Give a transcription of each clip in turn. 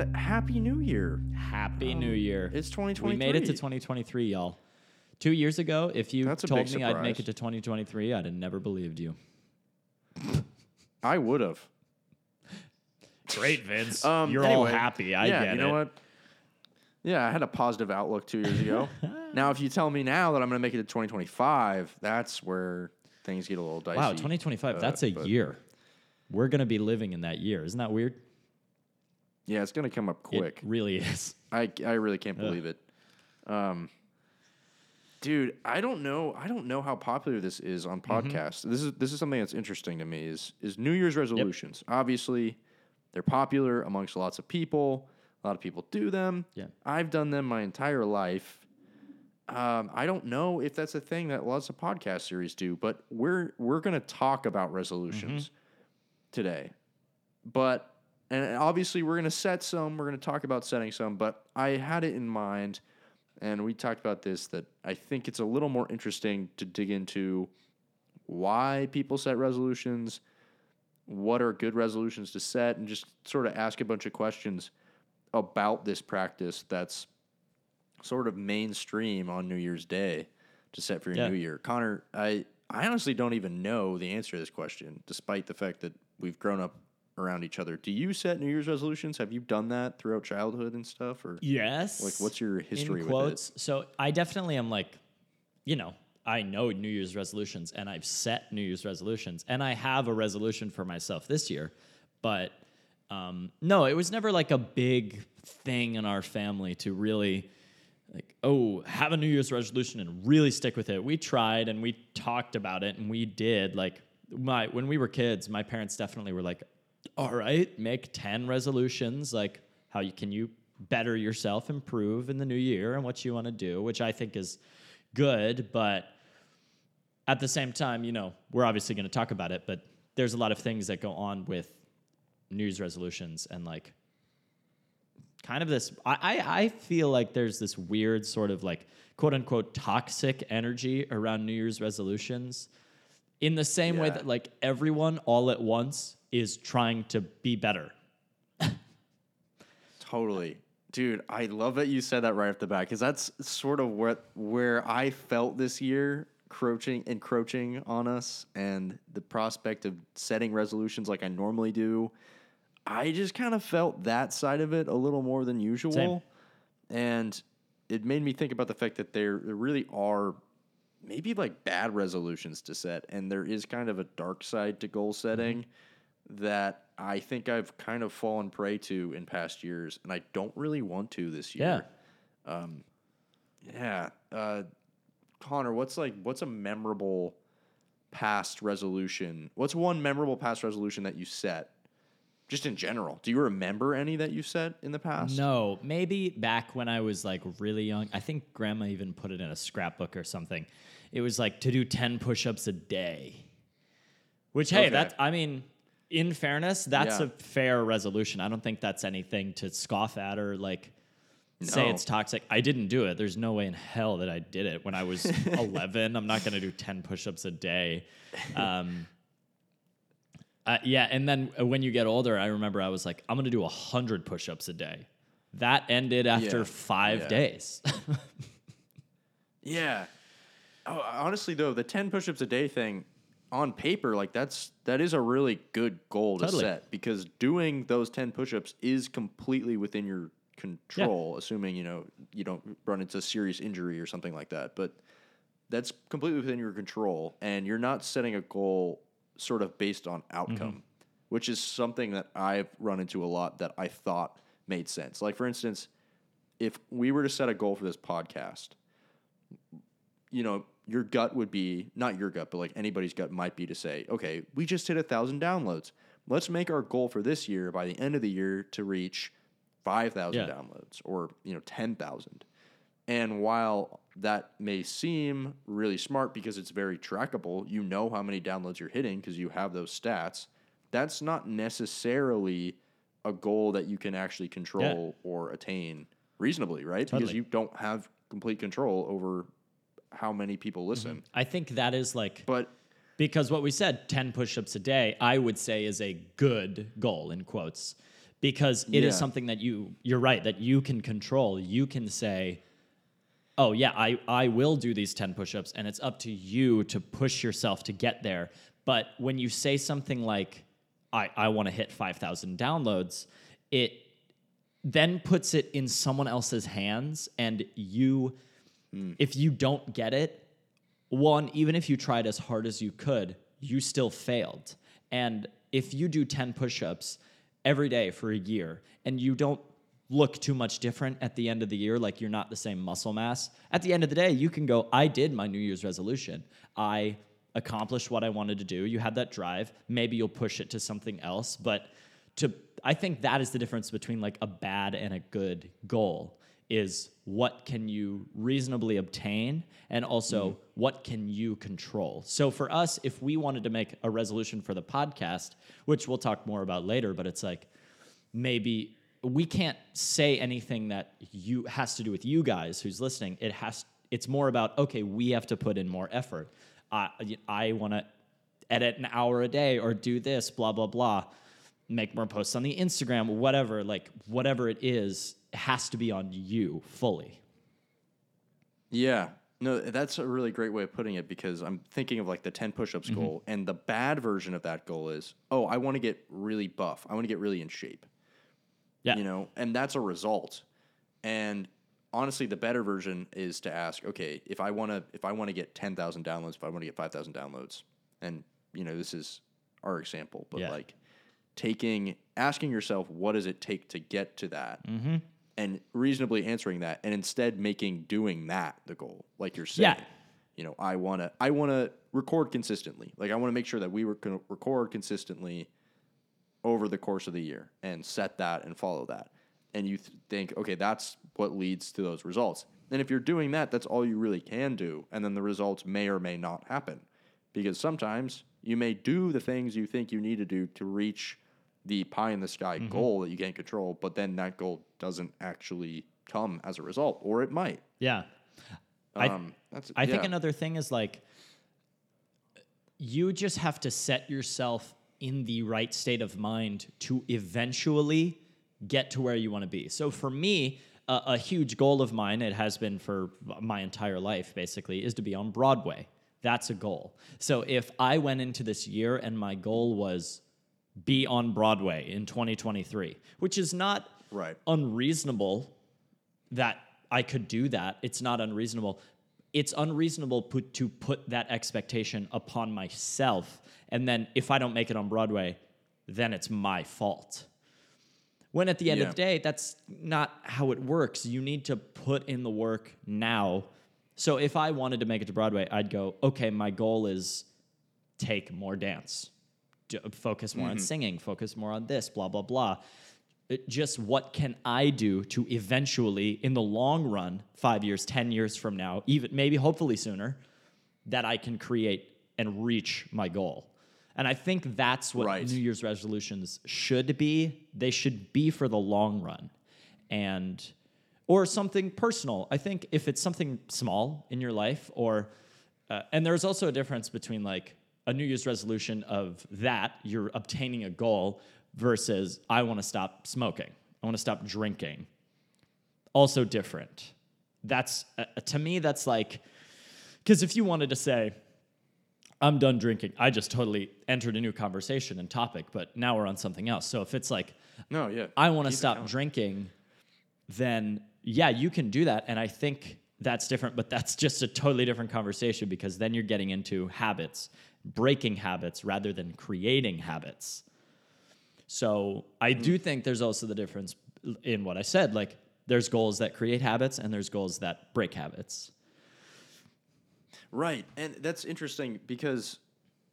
And Happy New Year. Happy New Year. It's 2023. We made it to 2023, y'all. 2 years ago, if you told me I'd make it to 2023, I'd have never believed you. I would have. Great, Vince. You're all happy. I get it. You know what? Yeah, I had a positive outlook 2 years ago. Now, if you tell me now that I'm going to make it to 2025, that's where things get a little dicey. Wow, 2025, that's a year. We're going to be living in that year. Isn't that weird? Yeah, it's going to come up quick. It really is. I really can't believe it. Dude, I don't know how popular this is on podcasts. Mm-hmm. This is something that's interesting to me is New Year's resolutions. Yep. Obviously, they're popular amongst lots of people. A lot of people do them. Yeah. I've done them my entire life. I don't know if that's a thing that lots of podcast series do, but we're going to talk about resolutions today. But and obviously we're going to set some, we're going to talk about setting some, but I had it in mind and we talked about this that I think it's a little more interesting to dig into why people set resolutions, what are good resolutions to set, and just sort of ask a bunch of questions about this practice that's sort of mainstream on New Year's Day to set for your new year. Connor, I honestly don't even know the answer to this question, despite the fact that we've grown up around each other. Do you set New Year's resolutions? Have you done that throughout childhood and stuff? Or yes. Like, what's your history in quotes, with it? So I definitely am like, you know, I know New Year's resolutions, and I've set New Year's resolutions, and I have a resolution for myself this year. But no, it was never like a big thing in our family to really like, oh, have a New Year's resolution and really stick with it. We tried and we talked about it and we did. Like when we were kids, my parents definitely were like, all right, make 10 resolutions. Like how can you better yourself, improve in the new year and what you want to do, which I think is good. But at the same time, you know, we're obviously going to talk about it, but there's a lot of things that go on with New Year's resolutions and like kind of this, I feel like there's this weird sort of like quote unquote toxic energy around New Year's resolutions in the same way that like everyone all at once is trying to be better. Totally. Dude, I love that you said that right off the bat because that's sort of where I felt this year encroaching on us and the prospect of setting resolutions like I normally do. I just kind of felt that side of it a little more than usual. Same. And it made me think about the fact that there really are maybe like bad resolutions to set, and there is kind of a dark side to goal setting that I think I've kind of fallen prey to in past years, and I don't really want to this year. Yeah. Connor, what's a memorable past resolution? What's one memorable past resolution that you set? Just in general, do you remember any that you set in the past? No, maybe back when I was like really young. I think grandma even put it in a scrapbook or something. It was like to do 10 push-ups a day, which, hey, that's, I mean, in fairness, that's a fair resolution. I don't think that's anything to scoff at or like say it's toxic. I didn't do it. There's no way in hell that I did it when I was 11. I'm not going to do 10 push-ups a day. And then when you get older, I remember I was like, I'm going to do 100 push-ups a day. That ended after 5 days. Yeah. Oh, honestly, though, the 10 push-ups a day thing on paper, like that is a really good goal to set because doing those 10 push-ups is completely within your control, assuming, you know, you don't run into serious injury or something like that. But that's completely within your control, and you're not setting a goal sort of based on outcome, which is something that I've run into a lot that I thought made sense. Like, for instance, if we were to set a goal for this podcast, you know, your gut would be, not your gut, but like anybody's gut might be to say, okay, we just hit 1,000 downloads. Let's make our goal for this year by the end of the year to reach 5,000 downloads or, you know, 10,000. And while that may seem really smart because it's very trackable, you know how many downloads you're hitting because you have those stats, that's not necessarily a goal that you can actually control or attain reasonably, right? Totally. Because you don't have complete control over how many people listen. I think that is like... But because what we said, 10 push-ups a day, I would say is a good goal, in quotes, because it is something that you're right, that you can control. You can say, oh yeah, I will do these 10 push-ups, and it's up to you to push yourself to get there. But when you say something like, I want to hit 5,000 downloads, it then puts it in someone else's hands, and if you don't get it, one, even if you tried as hard as you could, you still failed. And if you do 10 push-ups every day for a year and you don't look too much different at the end of the year, like you're not the same muscle mass, at the end of the day, you can go, I did my New Year's resolution. I accomplished what I wanted to do. You had that drive. Maybe you'll push it to something else. But I think that is the difference between like a bad and a good goal, is what can you reasonably obtain, and also what can you control. So for us, if we wanted to make a resolution for the podcast, which we'll talk more about later, but it's like, maybe we can't say anything that you has to do with you guys who's listening. It's more about, okay, we have to put in more effort. I want to edit an hour a day or do this, blah, blah, blah, make more posts on the Instagram, whatever, like whatever it is, has to be on you fully. Yeah. No, that's a really great way of putting it, because I'm thinking of like the 10 push-ups goal, and the bad version of that goal is, oh, I want to get really buff. I want to get really in shape. Yeah. You know, and that's a result. And honestly, the better version is to ask, okay, if I want to get 10,000 downloads, if I want to get 5,000 downloads, and you know, this is our example, but like asking yourself, what does it take to get to that? Mm-hmm. And reasonably answering that, and instead making doing that the goal, like you're saying. Yeah. You know, I want to record consistently. Like, I want to make sure that we record consistently over the course of the year, and set that and follow that. And you think, okay, that's what leads to those results. And if you're doing that, that's all you really can do. And then the results may or may not happen, because sometimes you may do the things you think you need to do to reach the pie-in-the-sky goal that you can't control, but then that goal doesn't actually come as a result, or it might. Yeah. I think another thing is, like, you just have to set yourself in the right state of mind to eventually get to where you want to be. So for me, a huge goal of mine, it has been for my entire life, basically, is to be on Broadway. That's a goal. So if I went into this year and my goal was be on Broadway in 2023, which is not unreasonable that I could do that. It's not unreasonable. It's unreasonable to put that expectation upon myself, and then if I don't make it on Broadway, then it's my fault. When at the end of the day, that's not how it works. You need to put in the work now. So if I wanted to make it to Broadway, I'd go, okay, my goal is take more dance. Focus more on singing, focus more on this, blah, blah, blah. Just what can I do to eventually, in the long run, 5 years, 10 years from now, even maybe hopefully sooner, that I can create and reach my goal. And I think that's what New Year's resolutions should be. They should be for the long run. And, or something personal. I think if it's something small in your life, or, and there's also a difference between like a New Year's resolution of that, you're obtaining a goal, versus I want to stop smoking, I want to stop drinking. Also different. That's, to me, that's like, because if you wanted to say, I'm done drinking, I just totally entered a new conversation and topic, but now we're on something else. So if it's like, no, yeah, I want to stop drinking, then yeah, you can do that. And I think that's different, but that's just a totally different conversation, because then you're getting into habits, breaking habits rather than creating habits. So I do think there's also the difference in what I said, like there's goals that create habits and there's goals that break habits. Right. And that's interesting, because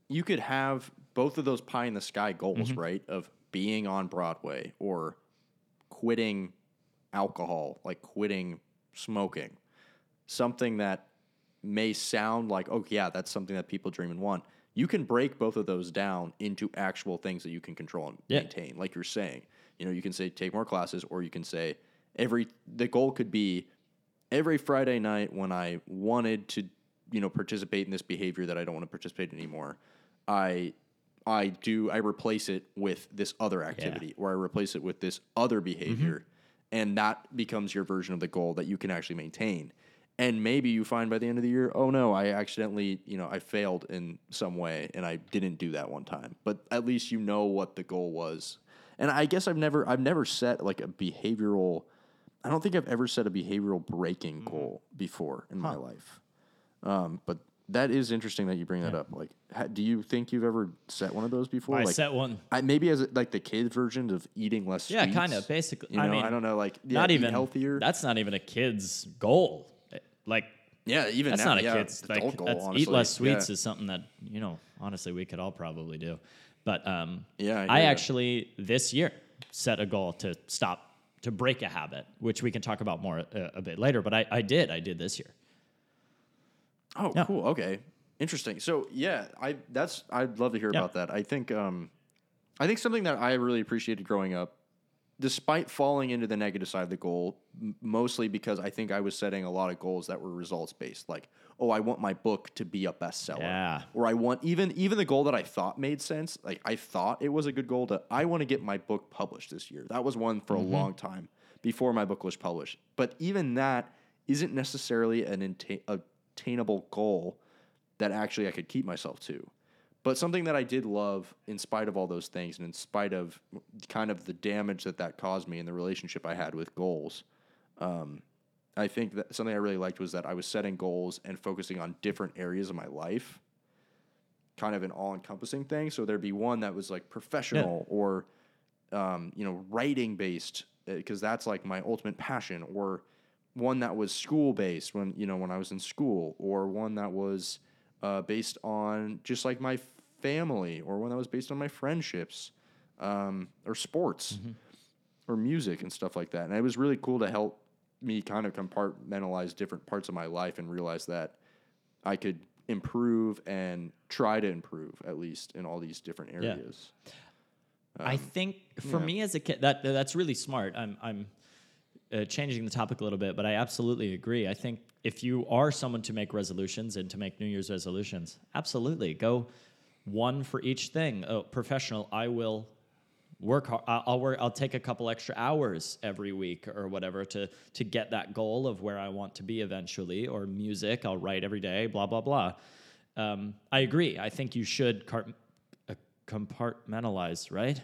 you could have both of those pie in the sky goals, right? Of being on Broadway or quitting alcohol, like quitting smoking, something that may sound like, oh yeah, that's something that people dream and want. You can break both of those down into actual things that you can control and maintain, like you're saying. You know, you can say take more classes, or you can say the goal could be every Friday night when I wanted to, you know, participate in this behavior that I don't want to participate in anymore, I I replace it with this other activity, or I replace it with this other behavior, and that becomes your version of the goal that you can actually maintain. And maybe you find by the end of the year, oh no, I accidentally, I failed in some way and I didn't do that one time. But at least you know what the goal was. And I guess I've never set like a behavioral, I don't think I've ever set a behavioral breaking goal before in my life. But that is interesting that you bring that up. Like, do you think you've ever set one of those before? I set one. Maybe as like the kid version of eating less sweets. Yeah, kind of, basically. You know, I mean, I don't know, like, not even healthier. That's not even a kid's goal. Like, yeah, even that's now, not a kid's like, goal, that's, eat less sweets is something that, honestly, we could all probably do. But I actually this year set a goal to stop, to break a habit, which we can talk about more a bit later. But I did this year. Oh, yeah. Cool. Okay. Interesting. So yeah, I'd love to hear about that. I think something that I really appreciated growing up, despite falling into the negative side of the goal, mostly because I think I was setting a lot of goals that were results-based. Like, oh, I want my book to be a bestseller. Yeah. Or I want even the goal that I thought made sense. Like, I thought it was a good goal I want to get my book published this year. That was one for a long time before my book was published. But even that isn't necessarily an attainable goal that actually I could keep myself to. But something that I did love in spite of all those things and in spite of kind of the damage that caused me and the relationship I had with goals, I think that something I really liked was that I was setting goals and focusing on different areas of my life, kind of an all-encompassing thing. So there'd be one that was like professional or, writing-based, because that's like my ultimate passion, or one that was school-based when I was in school, or one that was... based on just like my family, or one that was based on my friendships, or sports or music and stuff like that. And it was really cool to help me kind of compartmentalize different parts of my life and realize that I could improve and try to improve at least in all these different areas. Yeah. I think for me as a kid, that's really smart. I'm changing the topic a little bit, but I absolutely agree. I think if you are someone to make resolutions and to make New Year's resolutions, absolutely go one for each thing. Oh, professional, I will work hard. I'll take a couple extra hours every week or whatever to get that goal of where I want to be eventually. Or music, I'll write every day, blah, blah, blah. I agree. I think you should compartmentalize, right?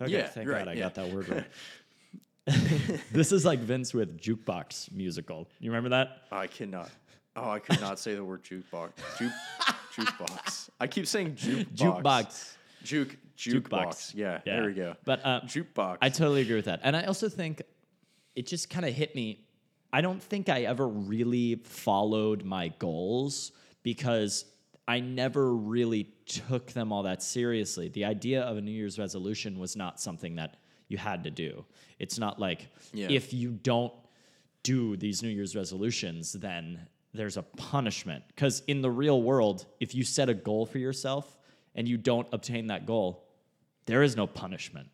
Okay, yeah, thank God I got that word right. This is like Vince with jukebox musical. You remember that? I cannot. Oh, I could not say the word jukebox. Jukebox. I keep saying jukebox. Jukebox. Yeah, there we go. But jukebox. I totally agree with that. And I also think it just kind of hit me. I don't think I ever really followed my goals because I never really took them all that seriously. The idea of a New Year's resolution was not something that you had to do. It's not like if you don't do these New Year's resolutions, then there's a punishment. Because in the real world, if you set a goal for yourself and you don't obtain that goal, there is no punishment.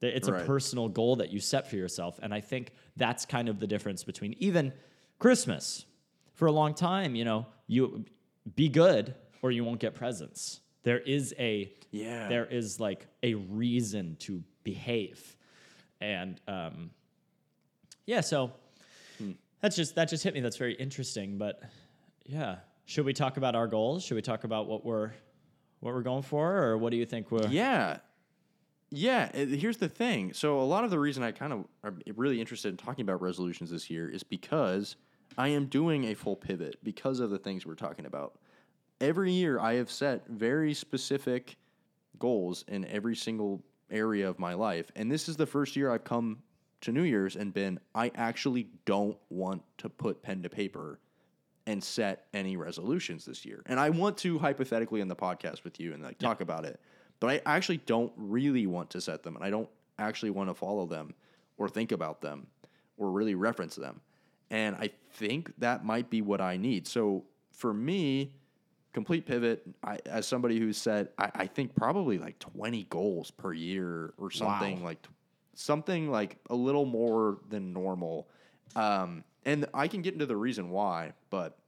It's a personal goal that you set for yourself. And I think that's kind of the difference between even Christmas. For a long time, you be good or you won't get presents. There is like a reason to behave. And that just hit me. That's very interesting. But yeah. Should we talk about our goals? Should we talk about what we're going for, or what do you think we're Yeah, here's the thing. So a lot of the reason I kind of am really interested in talking about resolutions this year is because I am doing a full pivot because of the things we're talking about. Every year I have set very specific goals in every single area of my life. And this is the first year I've come to New Year's and been, I actually don't want to put pen to paper and set any resolutions this year. And I want to hypothetically in the podcast with you and talk about it, but I actually don't really want to set them. And I don't actually want to follow them or think about them or really reference them. And I think that might be what I need. So for me, complete pivot. As somebody who said, I think probably like 20 goals per year or something. Wow. Something like a little more than normal. And I can get into the reason why, but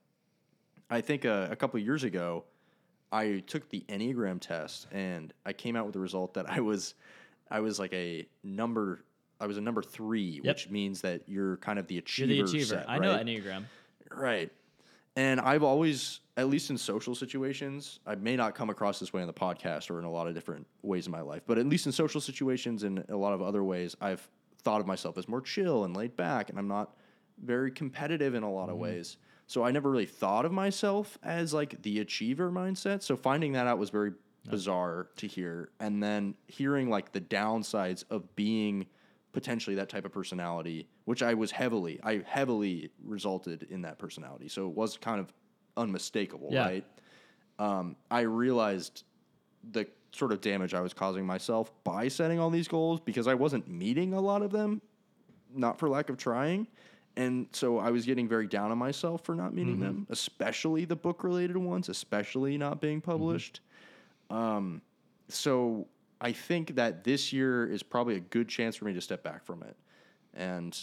I think a couple of years ago, I took the Enneagram test, and I came out with the result that I was like a number 3, which means that you're kind of the achiever. You're the achiever. Set, I know Enneagram. Right. And I've always, at least in social situations, I may not come across this way on the podcast or in a lot of different ways in my life, but at least in social situations and a lot of other ways, I've thought of myself as more chill and laid back, and I'm not very competitive in a lot of ways. So I never really thought of myself as like the achiever mindset. So finding that out was very bizarre to hear. And then hearing like the downsides of being potentially that type of personality, which I heavily resulted in that personality. So it was kind of unmistakable, right? I realized the sort of damage I was causing myself by setting all these goals because I wasn't meeting a lot of them, not for lack of trying. And so I was getting very down on myself for not meeting them, especially the book-related ones, especially not being published. So I think that this year is probably a good chance for me to step back from it. And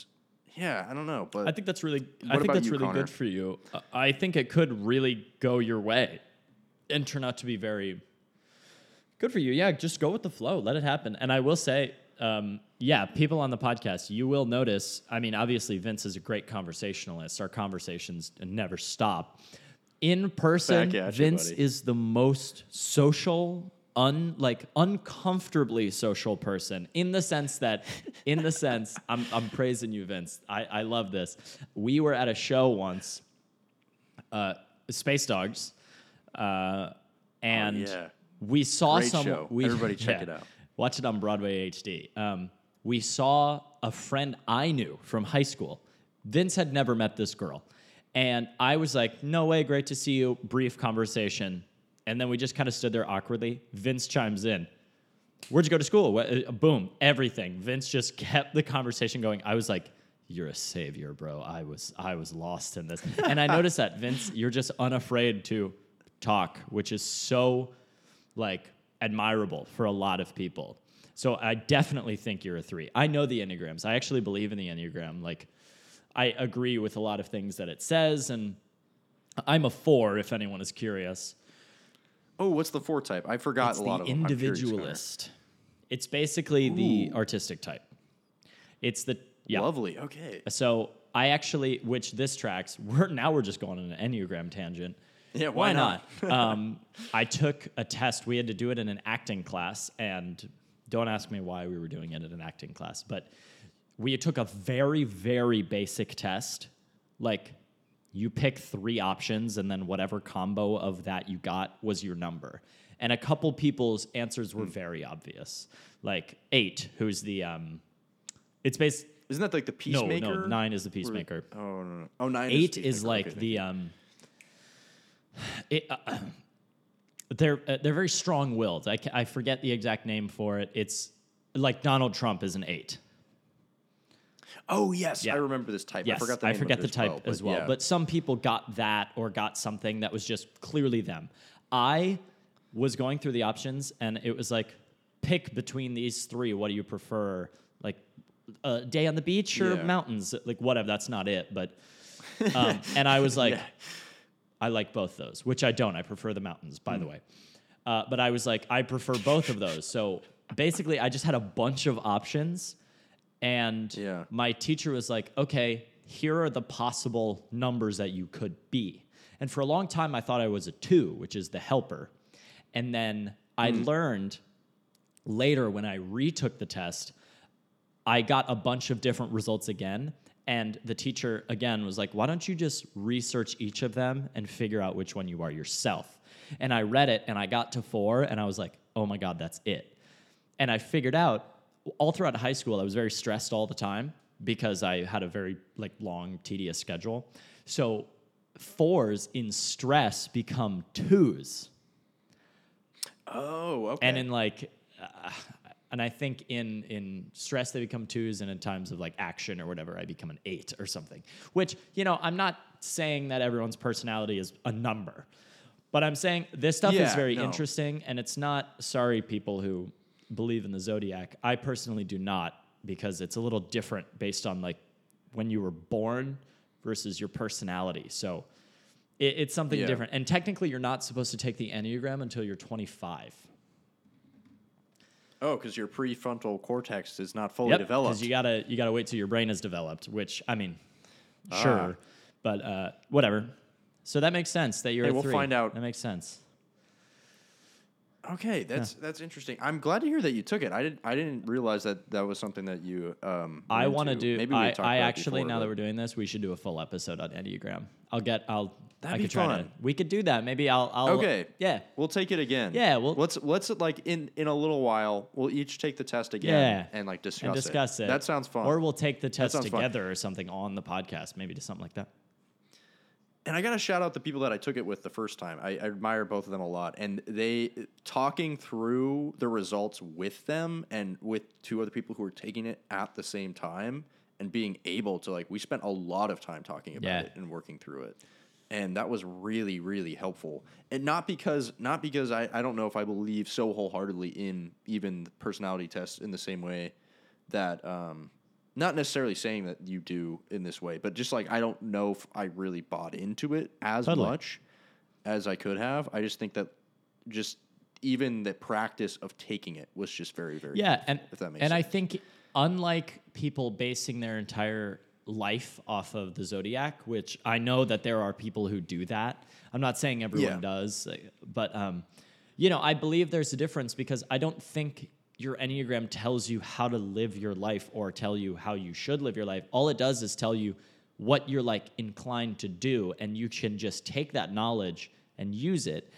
I don't know, but I think that's really Connor? Good for you. I think it could really go your way and turn out to be very good for you. Yeah, just go with the flow, let it happen. And I will say, people on the podcast, you will notice, I mean, obviously Vince is a great conversationalist. Our conversations never stop. In person, Vince is the most social, uncomfortably social person in the sense I'm praising you, Vince. I love this. We were at a show once, Space Dogs. And we saw everybody check it out. Watch it on Broadway HD. We saw a friend I knew from high school. Vince had never met this girl. And I was like, no way, great to see you. Brief conversation. And then we just kind of stood there awkwardly. Vince chimes in. Where'd you go to school? Boom, everything. Vince just kept the conversation going. I was like, you're a savior, bro. I was lost in this. And I noticed that, Vince, you're just unafraid to talk, which is so, admirable for a lot of people. So I definitely think you're a 3. I know the Enneagrams. I actually believe in the Enneagram. I agree with a lot of things that it says, and I'm a 4 if anyone is curious. Oh, what's the 4 type? I forgot a lot of them. It's the individualist. It's basically the artistic type. It's the... Yeah. Lovely, okay. So I actually, which this tracks, we're just going on an Enneagram tangent. Yeah, why not? I took a test. We had to do it in an acting class, and don't ask me why we were doing it in an acting class, but we took a very, very basic test. You pick 3 options, and then whatever combo of that you got was your number. And a couple people's answers were very obvious. 8, who's the... it's based... Isn't that the peacemaker? No, 9 is the peacemaker. Oh, no. Oh, 9 is the peacemaker. 8 is the... They're very strong-willed. I forget the exact name for it. It's Donald Trump is an 8. Oh, yes. Yeah. I remember this type. Yes, I forgot the name. I forget the type as well. Yeah. But some people got that or got something that was just clearly them. I was going through the options, and it was pick between these 3. What do you prefer? A day on the beach or mountains? Whatever. That's not it. But and I was like... Yeah. I like both those, which I don't. I prefer the mountains, by the way. But I was I prefer both of those. So basically, I just had a bunch of options. And my teacher was okay, here are the possible numbers that you could be. And for a long time, I thought I was a 2, which is the helper. And then I learned later when I retook the test, I got a bunch of different results again. And the teacher, again, was why don't you just research each of them and figure out which one you are yourself? And I read it, and I got to 4, and I was oh, my God, that's it. And I figured out, all throughout high school, I was very stressed all the time because I had a very, long, tedious schedule. So 4s in stress become 2s. Oh, okay. And in, and I think in stress, they become 2s, and in times of action or whatever, I become an 8 or something, which, I'm not saying that everyone's personality is a number, but I'm saying this stuff is very interesting, and it's not, sorry, people who believe in the Zodiac. I personally do not, because it's a little different based on when you were born versus your personality. So It's something different. And technically, you're not supposed to take the Enneagram until you're 25. Oh, because your prefrontal cortex is not fully developed. Because you gotta wait till your brain is developed, which, I mean, sure. But whatever. So that makes sense that you're a 3. We'll find out. That makes sense. Okay, that's interesting. I'm glad to hear that you took it. I didn't realize that was something that you. I want to do. Maybe we talked about it actually before, now that we're doing this, we should do a full episode on Enneagram. That'd be fun. We could do that. Maybe I'll. Okay. Yeah. We'll take it again. Yeah. Well, let's like in a little while we'll each take the test again and like discuss it. That sounds fun. Or we'll take the test together or something on the podcast. Maybe do something like that. And I got to shout out the people that I took it with the first time. I admire both of them a lot. And they talking through the results with them and with two other people who were taking it at the same time and being able to we spent a lot of time talking about it and working through it. And that was really, really helpful. And not because I don't know if I believe so wholeheartedly in even personality tests in the same way that, not necessarily saying that you do in this way, but just I don't know if I really bought into it as much as I could have. I just think that just even the practice of taking it was just very, very good, and if that makes sense. I think unlike people basing their entire life off of the Zodiac, which I know that there are people who do that. I'm not saying everyone does, but I believe there's a difference because I don't think your Enneagram tells you how to live your life or tell you how you should live your life. All it does is tell you what you're inclined to do. And you can just take that knowledge and use it.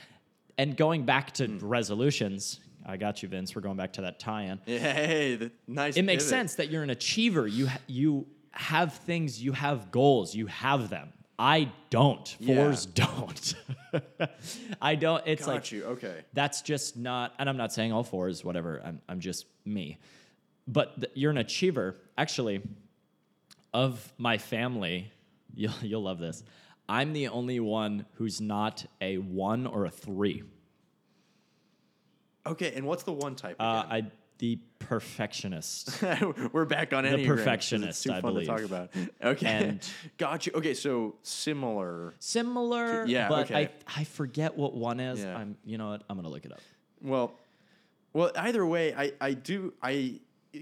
And going back to resolutions, I got you, Vince. We're going back to that tie-in. Hey, nice. It makes sense that you're an achiever. You have things, you have goals, you have them. I don't. Fours don't. I don't. It's got you. Okay. That's just not, and I'm not saying all fours, whatever. I'm just me. But you're an achiever. Actually, of my family, you'll love this. I'm the only one who's not a 1 or a 3. Okay, and what's the 1 type again? The perfectionist. We're back on Enneagram. The perfectionist, I believe. It's too fun to talk about. Okay. And got you. Okay, so similar. Similar, yeah, but okay. I forget what 1 is. Yeah. You know what? I'm going to look it up. Well, either way, I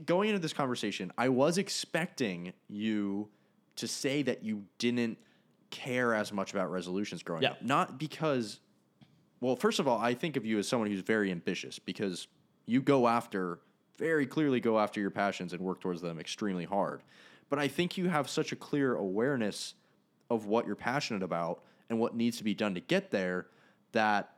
going into this conversation, I was expecting you to say that you didn't care as much about resolutions growing up. Not because, well, first of all, I think of you as someone who's very ambitious because you very clearly go after your passions and work towards them extremely hard. But I think you have such a clear awareness of what you're passionate about and what needs to be done to get there that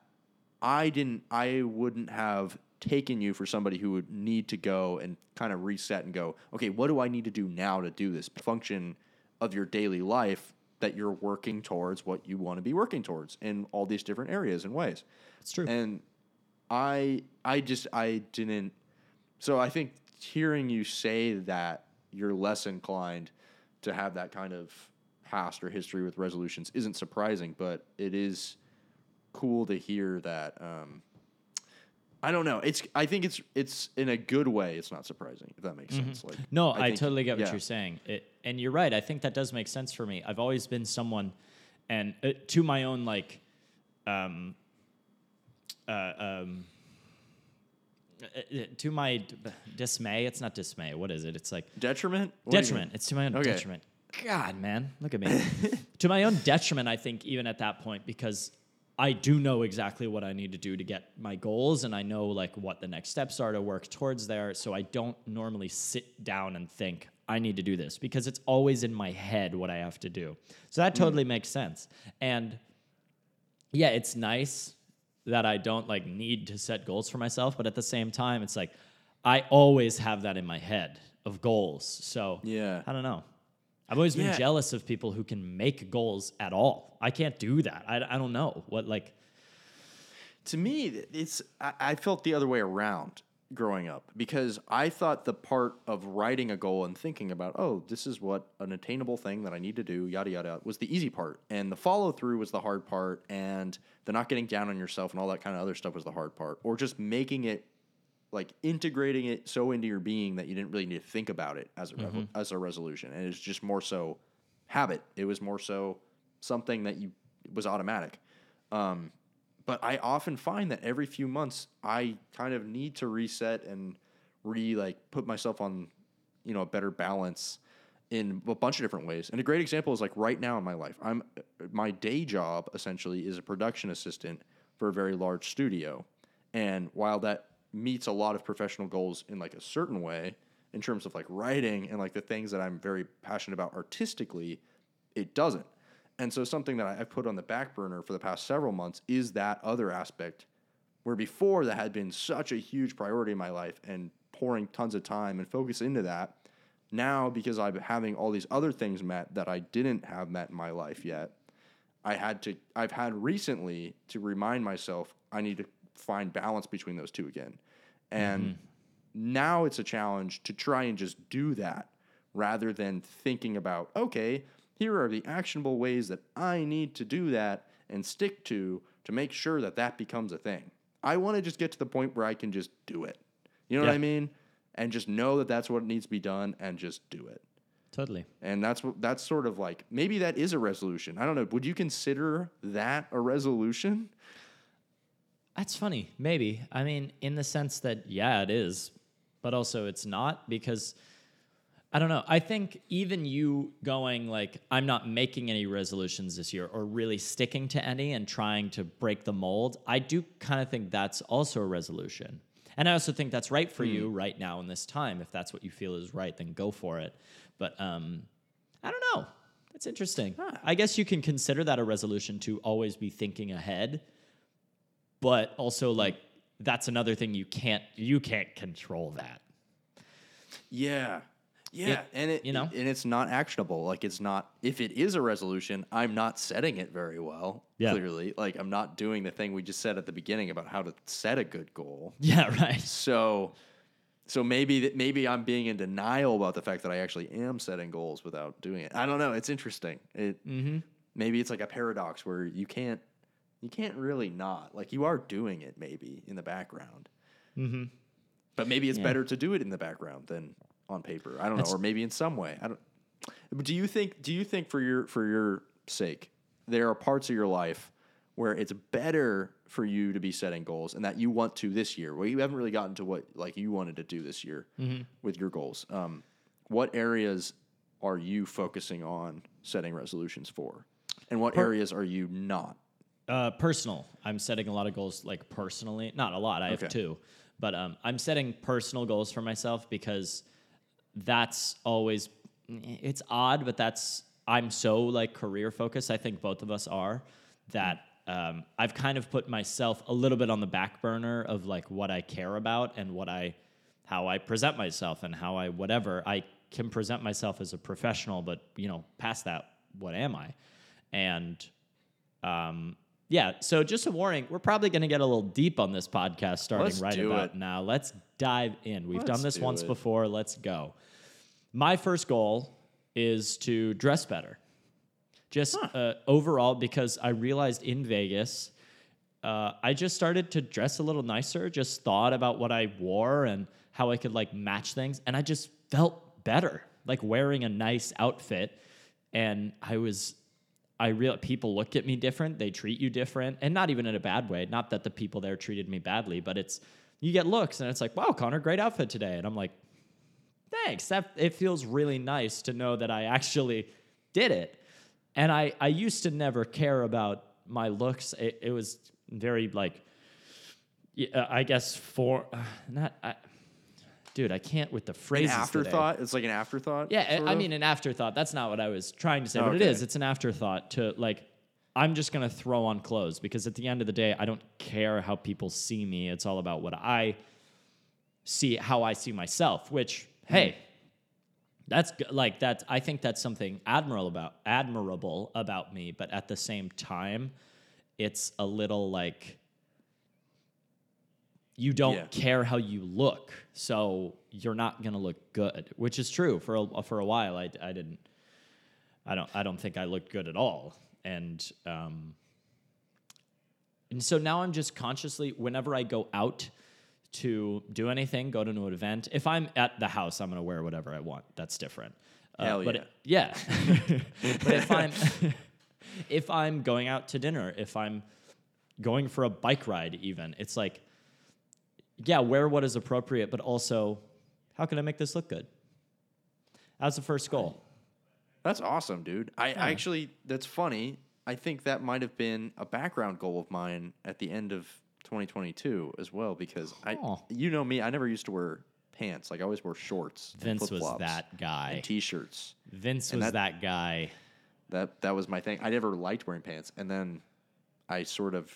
I wouldn't have taken you for somebody who would need to go and kind of reset and go, okay, what do I need to do now to do this function of your daily life that you're working towards what you want to be working towards in all these different areas and ways. It's true. And I didn't. So I think hearing you say that you're less inclined to have that kind of past or history with resolutions isn't surprising, but it is cool to hear that. I don't know. I think it's in a good way. It's not surprising, if that makes sense. No, I totally get what you're saying. And you're right. I think that does make sense for me. I've always been someone and to my own, to my dismay, it's not dismay. What is it? It's detriment. What detriment. It's to my own detriment. God, man, look at me. To my own detriment, I think, even at that point, because I do know exactly what I need to do to get my goals, and I know what the next steps are to work towards there. So I don't normally sit down and think I need to do this because it's always in my head what I have to do. So that totally makes sense. And yeah, it's nice that I don't need to set goals for myself. But at the same time, it's I always have that in my head of goals. So yeah, I don't know. I've always been jealous of people who can make goals at all. I can't do that. I don't know what to me, it's, I felt the other way around growing up because I thought the part of writing a goal and thinking about, oh, this is what an attainable thing that I need to do, yada, yada, was the easy part. And the follow through was the hard part. And the not getting down on yourself and all that kind of other stuff was the hard part. Or just making it, integrating it so into your being that you didn't really need to think about it as a resolution. And it's just more so habit. It was more so something that you was automatic. But I often find that every few months I kind of need to reset and put myself on, a better balance in a bunch of different ways. And a great example is right now in my life, my day job essentially is a production assistant for a very large studio. And while that meets a lot of professional goals in a certain way, in terms of writing and the things that I'm very passionate about artistically, it doesn't. And so something that I've put on the back burner for the past several months is that other aspect, where before that had been such a huge priority in my life and pouring tons of time and focus into that. Now, because I'm having all these other things met that I didn't have met in my life yet, I've had recently to remind myself I need to find balance between those two again. And now it's a challenge to try and just do that rather than thinking about, okay, here are the actionable ways that I need to do that and stick to make sure that that becomes a thing. I want to just get to the point where I can just do it. You know what I mean? And just know that that's what needs to be done and just do it. Totally. And that's sort of maybe that is a resolution. I don't know. Would you consider that a resolution? That's funny. Maybe. I mean, in the sense that, yeah, it is, but also it's not, because I don't know. I think even you going I'm not making any resolutions this year or really sticking to any and trying to break the mold, I do kind of think that's also a resolution. And I also think that's right for you right now in this time. If that's what you feel is right, then go for it. But I don't know. That's interesting. Huh. I guess you can consider that a resolution to always be thinking ahead. But also, that's another thing you can't control that. Yeah. Yeah. And it's not actionable. It's not, if it is a resolution, I'm not setting it very well. Yeah. Clearly. I'm not doing the thing we just said at the beginning about how to set a good goal. Yeah. Right. So maybe I'm being in denial about the fact that I actually am setting goals without doing it. I don't know. It's interesting. Maybe it's a paradox where you can't really not. You are doing it maybe in the background. Mm-hmm. But maybe it's better to do it in the background than on paper. I don't know, or maybe in some way. I don't. Do you think for your sake, there are parts of your life where it's better for you to be setting goals and that you want to this year? Well, you haven't really gotten to what you wanted to do this year with your goals. What areas are you focusing on setting resolutions for, and what areas are you not? Personal. I'm setting a lot of goals, personally. Not a lot. I have two, but I'm setting personal goals for myself because that's always, it's odd, but I'm so career focused. I think both of us are that. I've kind of put myself a little bit on the back burner of what I care about and how I present myself and how I, whatever I can present myself as a professional, but past that, what am I? And, so just a warning, we're probably going to get a little deep on this podcast starting right about now. Let's dive in. We've done this once before. Let's go. My first goal is to dress better. Just overall, because I realized in Vegas, I just started to dress a little nicer, just thought about what I wore and how I could match things. And I just felt better, wearing a nice outfit. And I realized people look at me different. They treat you different, and not even in a bad way. Not that the people there treated me badly, but you get looks and it's wow, Connor, great outfit today. And I'm thanks. It feels really nice to know that I actually did it. And I used to never care about my looks. It was very I guess dude, I can't with the phrases. An afterthought? Today. It's an afterthought? Yeah, an afterthought. That's not what I was trying to say, but it is. It's an afterthought to I'm just going to throw on clothes because at the end of the day, I don't care how people see me. It's all about what I see, how I see myself, which, hey, that's that. I think that's something admirable about me. But at the same time, it's a little you don't care how you look, so you're not gonna look good, which is true. For a while, I didn't. I don't think I looked good at all, and so now I'm just consciously, whenever I go out to do anything, go to an event. If I'm at the house, I'm gonna wear whatever I want. That's different. Hell yeah. But if I'm If I'm going out to dinner, if I'm going for a bike ride even, it's like, yeah, wear what is appropriate, but also, how can I make this look good? That's the first goal. That's awesome, dude. I actually, that's funny. I think that might have been a background goal of mine at the end of 2022 as well, because you know me, I never used to wear pants. Like, I always wore shorts. Vince was that guy. And t-shirts. Vince was that guy. That was my thing. I never liked wearing pants, and then I sort of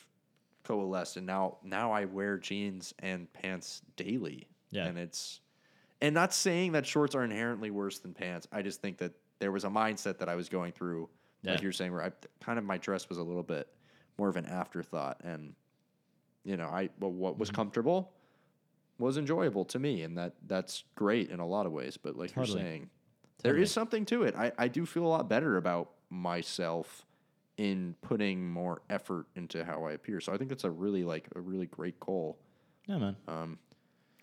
coalesced, and now I wear jeans and pants daily. Yeah, and not saying that shorts are inherently worse than pants. I just think that there was a mindset that I was going through, like you were saying, where I kind of, my dress was a little bit more of an afterthought, and you know, what was comfortable was enjoyable to me, and that's great in a lot of ways. But like you're saying, there is something to it. I do feel a lot better about myself in putting more effort into how I appear. So I think that's a really great goal. Yeah, man.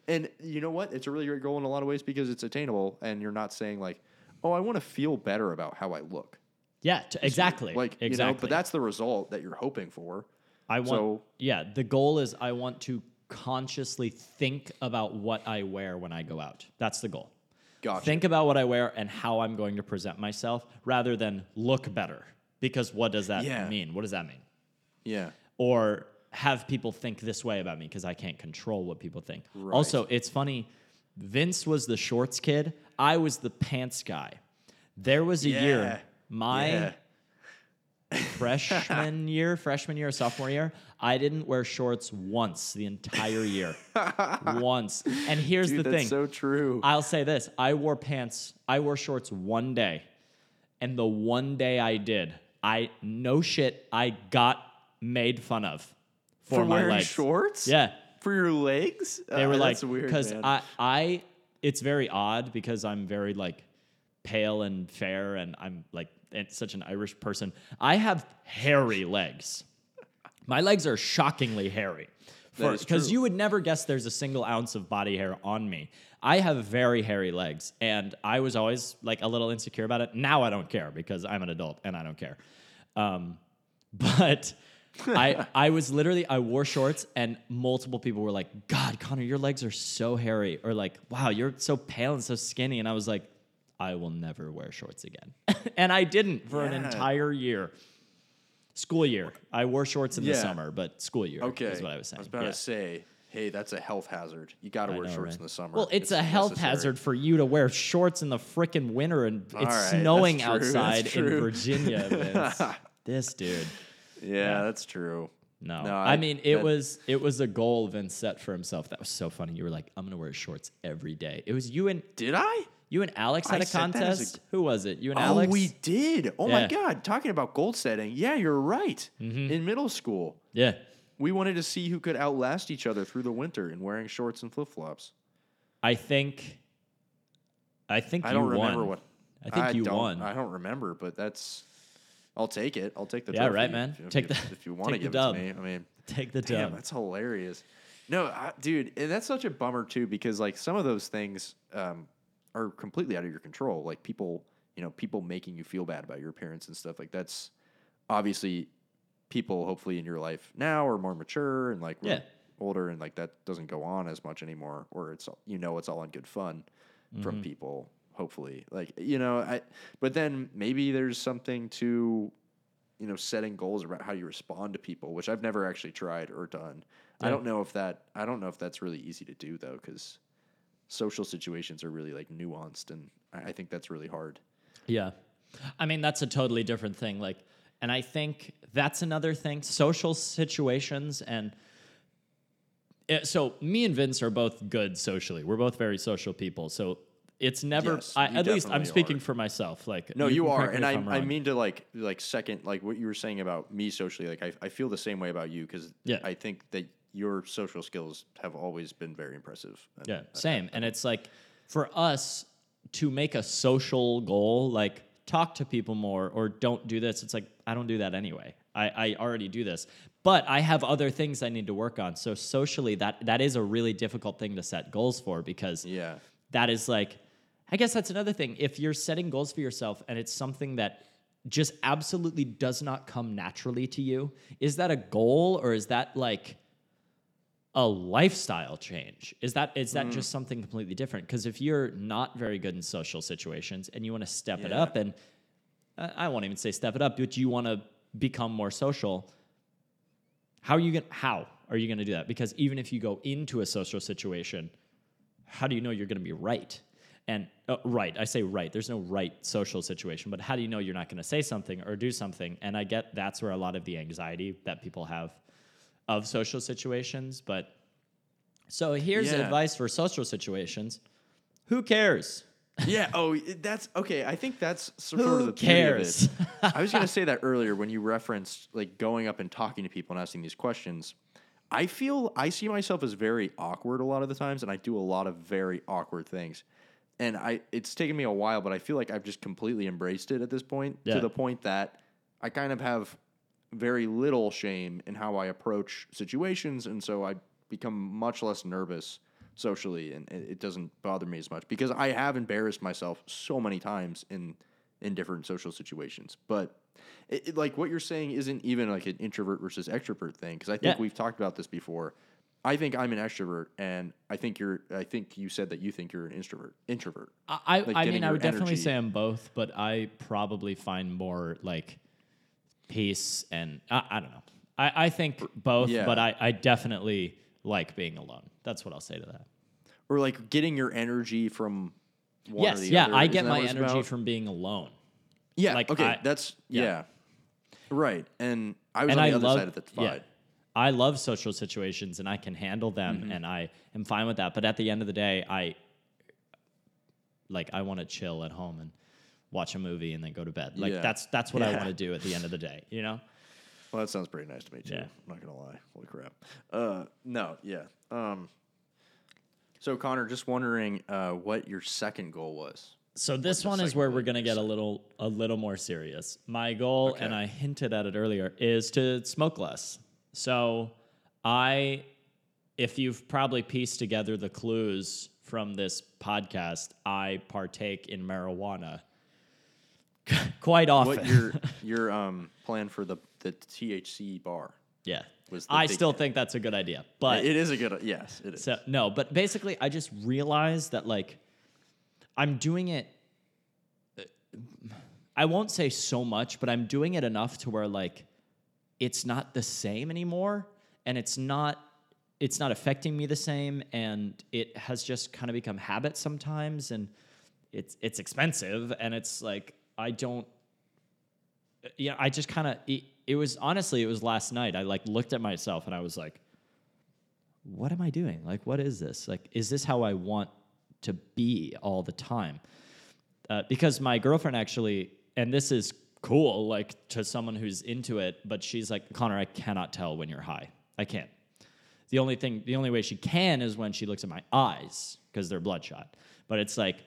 And you know what? It's a really great goal in a lot of ways because it's attainable, and you're not saying like, oh, I want to feel better about how I look. Yeah, exactly. Like, exactly. You know, but that's the result that you're hoping for. The goal is I want to consciously think about what I wear when I go out. That's the goal. Gotcha. Think about what I wear and how I'm going to present myself rather than look better. Because what does that mean? What does that mean? Yeah. Or have people think this way about me because I can't control what people think. Right. Also, it's funny. Vince was the shorts kid. I was the pants guy. There was a year, my freshman year, sophomore year, I didn't wear shorts once the entire year. Once. And here's the thing. That's so true. I'll say this. I wore shorts one day. And the one day I did, I got made fun of for my wearing legs. Shorts? Yeah. For your legs? They were like, that's weird, because I it's very odd because I'm very like pale and fair, and I'm like such an Irish person. I have hairy legs. My legs are shockingly hairy. Because you would never guess there's a single ounce of body hair on me. I have very hairy legs, and I was always like a little insecure about it. Now I don't care because I'm an adult and I don't care. But I was literally, I wore shorts, and multiple people were like, God, Connor, your legs are so hairy. Or like, wow, you're so pale and so skinny. And I was like, I will never wear shorts again. And I didn't for an entire year. School year. I wore shorts in the summer, but school year is what I was saying. I was about to say, hey, that's a health hazard. You got to wear shorts in the summer. Well, it's a health hazard for you to wear shorts in the frickin' winter, and it's snowing outside in Virginia. This dude. Yeah, that's true. No, I mean, it was a goal Vince set for himself. That was so funny. You were like, I'm going to wear shorts every day. It was you and... Did I? You and Alex had a contest? Who was it? You and Alex? Oh, we did. Oh, my God. Talking about goal setting. Yeah, you're right. Mm-hmm. In middle school. Yeah. We wanted to see who could outlast each other through the winter in wearing shorts and flip-flops. I think you won. I don't remember what. I think you won. I don't remember, but that's... I'll take it. I'll take the trophy. Yeah, right, man. If you want to give it to me. I mean, take the dub. That's hilarious. No, dude, and that's such a bummer, too, because, like, some of those things... are completely out of your control. Like people making you feel bad about your appearance and stuff. Like that's obviously people hopefully in your life now are more mature and like older, and like that doesn't go on as much anymore, or it's all in good fun from people, hopefully. Like, you know, but then maybe there's something to, you know, setting goals about how you respond to people, which I've never actually tried or done. Yeah. I don't know if that's really easy to do though, because social situations are really like nuanced, and I think that's really hard. Yeah. I mean, that's a totally different thing. Like, and I think that's another thing, social situations. And so me and Vince are both good socially. We're both very social people. So it's never, at least I'm speaking for myself. Like, no, you are. And I mean to like second, like what you were saying about me socially, like I feel the same way about you. Cause I think that your social skills have always been very impressive. Yeah, same. And it's like, for us to make a social goal, like talk to people more or don't do this, it's like, I don't do that anyway. I already do this, but I have other things I need to work on. So socially, that is a really difficult thing to set goals for, because that is like, I guess that's another thing. If you're setting goals for yourself and it's something that just absolutely does not come naturally to you? Is that a goal, or is that like a lifestyle change? Is that just something completely different? Because if you're not very good in social situations and you want to step it up, and I won't even say step it up, but you want to become more social, how are you going to do that? Because even if you go into a social situation, how do you know you're going to be right? And I say right, there's no right social situation, but how do you know you're not going to say something or do something? And I get that's where a lot of the anxiety that people have of social situations. But so here's advice for social situations. Who cares? Yeah. Oh, that's okay. I think that's sort of the cares of it. I was going to say that earlier when you referenced like going up and talking to people and asking these questions. I see myself as very awkward a lot of the times, and I do a lot of very awkward things. And it's taken me a while, but I feel like I've just completely embraced it at this point, to the point that I kind of have very little shame in how I approach situations, and so I become much less nervous socially, and it doesn't bother me as much because I have embarrassed myself so many times in different social situations. But it, like what you're saying isn't even like an introvert versus extrovert thing, because I think we've talked about this before. I think I'm an extrovert, and I think you said that you think you're an introvert. I would definitely say I'm both, but I probably find more like peace and I don't know. I think both, but I definitely like being alone. That's what I'll say to that. Or like getting your energy from one or the other. I get my energy from being alone. Yeah. Like okay. Right. And I was on the other side of the divide. Yeah. I love social situations and I can handle them and I am fine with that. But at the end of the day, I want to chill at home and watch a movie and then go to bed. Like that's what I want to do at the end of the day, you know? Well, that sounds pretty nice to me too. Yeah. I'm not going to lie. Holy crap. So Connor, just wondering what your second goal was. So this one is where we're going to get a little more serious. My goal, and I hinted at it earlier, is to smoke less. So if you've probably pieced together the clues from this podcast, I partake in marijuana quite often. What your plan for the THC bar? Yeah. I still think that's a good idea. But it is a good idea. Yes, it is. So, no, but basically I just realized that like I'm doing it, I won't say so much, but I'm doing it enough to where like it's not the same anymore, and it's not affecting me the same, and it has just kind of become habit sometimes, and it's expensive, and it's like it was last night. I like looked at myself and I was like, what am I doing? Like, what is this? Like, is this how I want to be all the time? Because my girlfriend actually, and this is cool, like to someone who's into it, but she's like, Connor, I cannot tell when you're high. I can't. The only way she can is when she looks at my eyes because they're bloodshot. But it's like,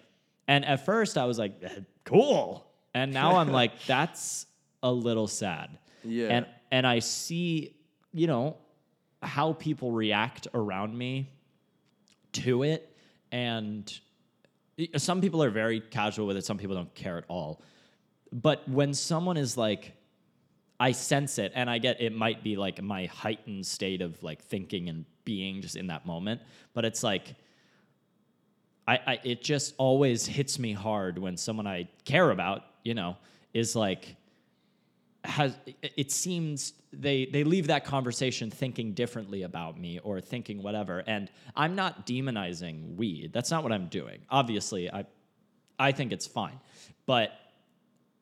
and at first I was like, cool. And now I'm like, that's a little sad. Yeah. And I see, you know, how people react around me to it. And some people are very casual with it. Some people don't care at all. But when someone is like, I sense it, and I get it might be like my heightened state of like thinking and being just in that moment. But it's like, it just always hits me hard when someone I care about, you know, is like, it seems they leave that conversation thinking differently about me or thinking whatever. And I'm not demonizing weed. That's not what I'm doing. Obviously, I think it's fine, but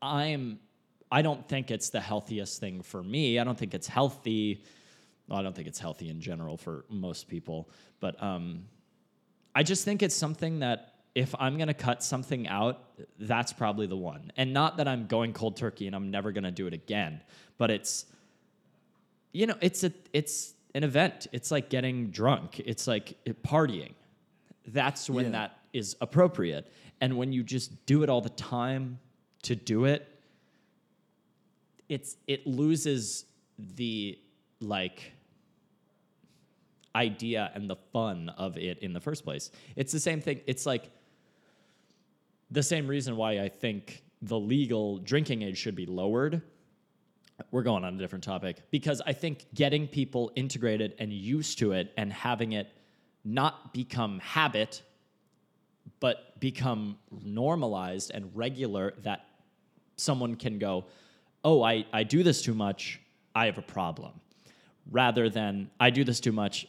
I don't think it's the healthiest thing for me. I don't think it's healthy. Well, I don't think it's healthy in general for most people. But I just think it's something that if I'm going to cut something out, that's probably the one. And not that I'm going cold turkey and I'm never going to do it again. But it's, you know, it's an event. It's like getting drunk. It's like partying. That's when that is appropriate. And when you just do it all the time, to do it, it loses the like idea and the fun of it in the first place. It's the same thing. It's like the same reason why I think the legal drinking age should be lowered. We're going on a different topic because I think getting people integrated and used to it and having it not become habit, but become normalized and regular, that someone can go, oh, I do this too much, I have a problem, rather than I do this too much,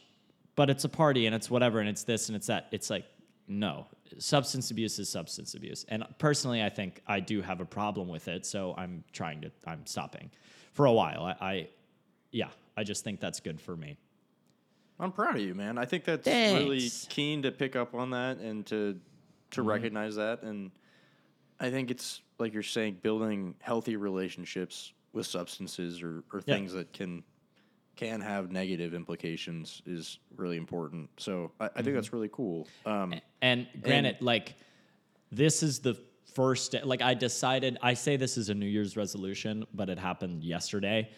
but it's a party and it's whatever and it's this and it's that. It's like, no, substance abuse is substance abuse. And personally, I think I do have a problem with it, so I'm stopping for a while. I just think that's good for me. I'm proud of you, man. I think that's really keen to pick up on that and to recognize that. And I think it's, like you're saying, building healthy relationships with substances or things that can have negative implications is really important. So I think that's really cool. And granted, like, this is the first day. Like, I decided, I say this is a New Year's resolution, but it happened yesterday.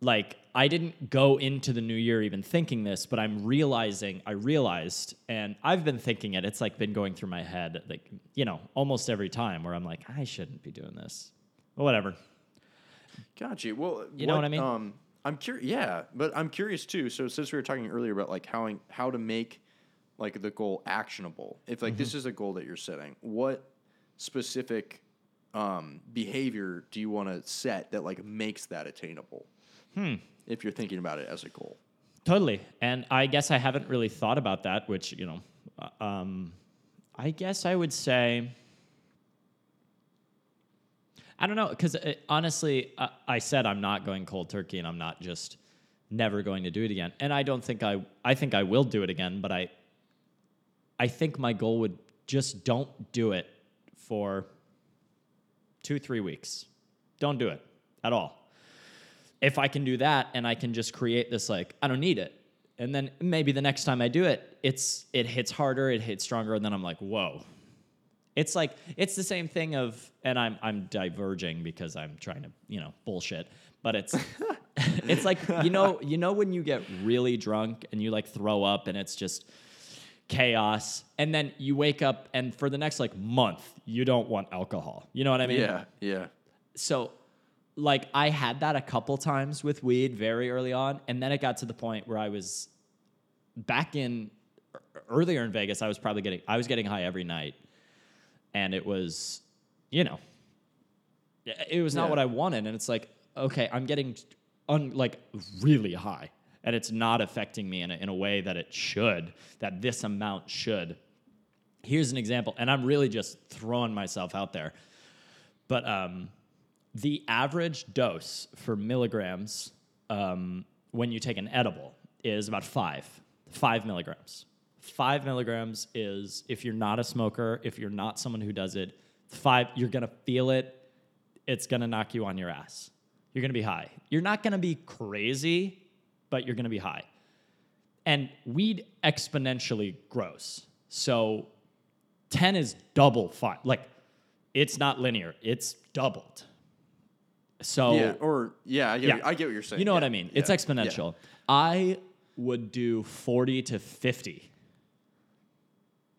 Like, I didn't go into the new year even thinking this, but I realized, and I've been thinking it, it's like been going through my head, like, you know, almost every time where I'm like, I shouldn't be doing this. But whatever. Got you. Well, you know what I mean? I'm curious. Yeah. But I'm curious too. So since we were talking earlier about like how to make like the goal actionable, if like this is a goal that you're setting, what specific behavior do you want to set that like makes that attainable? If you're thinking about it as a goal. Totally. And I guess I haven't really thought about that, which, you know, I guess I would say, I don't know, because honestly, I said I'm not going cold turkey and I'm not just never going to do it again. And I don't think I think I will do it again, but I think my goal would just don't do it for 2-3 weeks. Don't do it at all. If I can do that and I can just create this, like, I don't need it. And then maybe the next time I do it, it hits harder, it hits stronger. And then I'm like, whoa, it's like, it's the same thing of, and I'm diverging because I'm trying to, you know, bullshit, but it's, it's like, you know, when you get really drunk and you like throw up and it's just chaos, and then you wake up and for the next like month, you don't want alcohol. You know what I mean? Yeah. Yeah. So, like, I had that a couple times with weed very early on, and then it got to the point where I was back in earlier in Vegas. I was getting high every night, and it was, you know, it was not what I wanted. And it's like, okay, I'm getting like really high, and it's not affecting me in a way that it should. That this amount should. Here's an example, and I'm really just throwing myself out there, but the average dose for milligrams when you take an edible is about 5 milligrams. 5 milligrams is, if you're not a smoker, if you're not someone who does it, 5, you're going to feel it. It's going to knock you on your ass. You're going to be high. You're not going to be crazy, but you're going to be high. And weed exponentially grows. So 10 is double 5. Like, it's not linear. It's doubled. So I get what you're saying. You know what I mean? Yeah. It's exponential. Yeah. I would do 40 to 50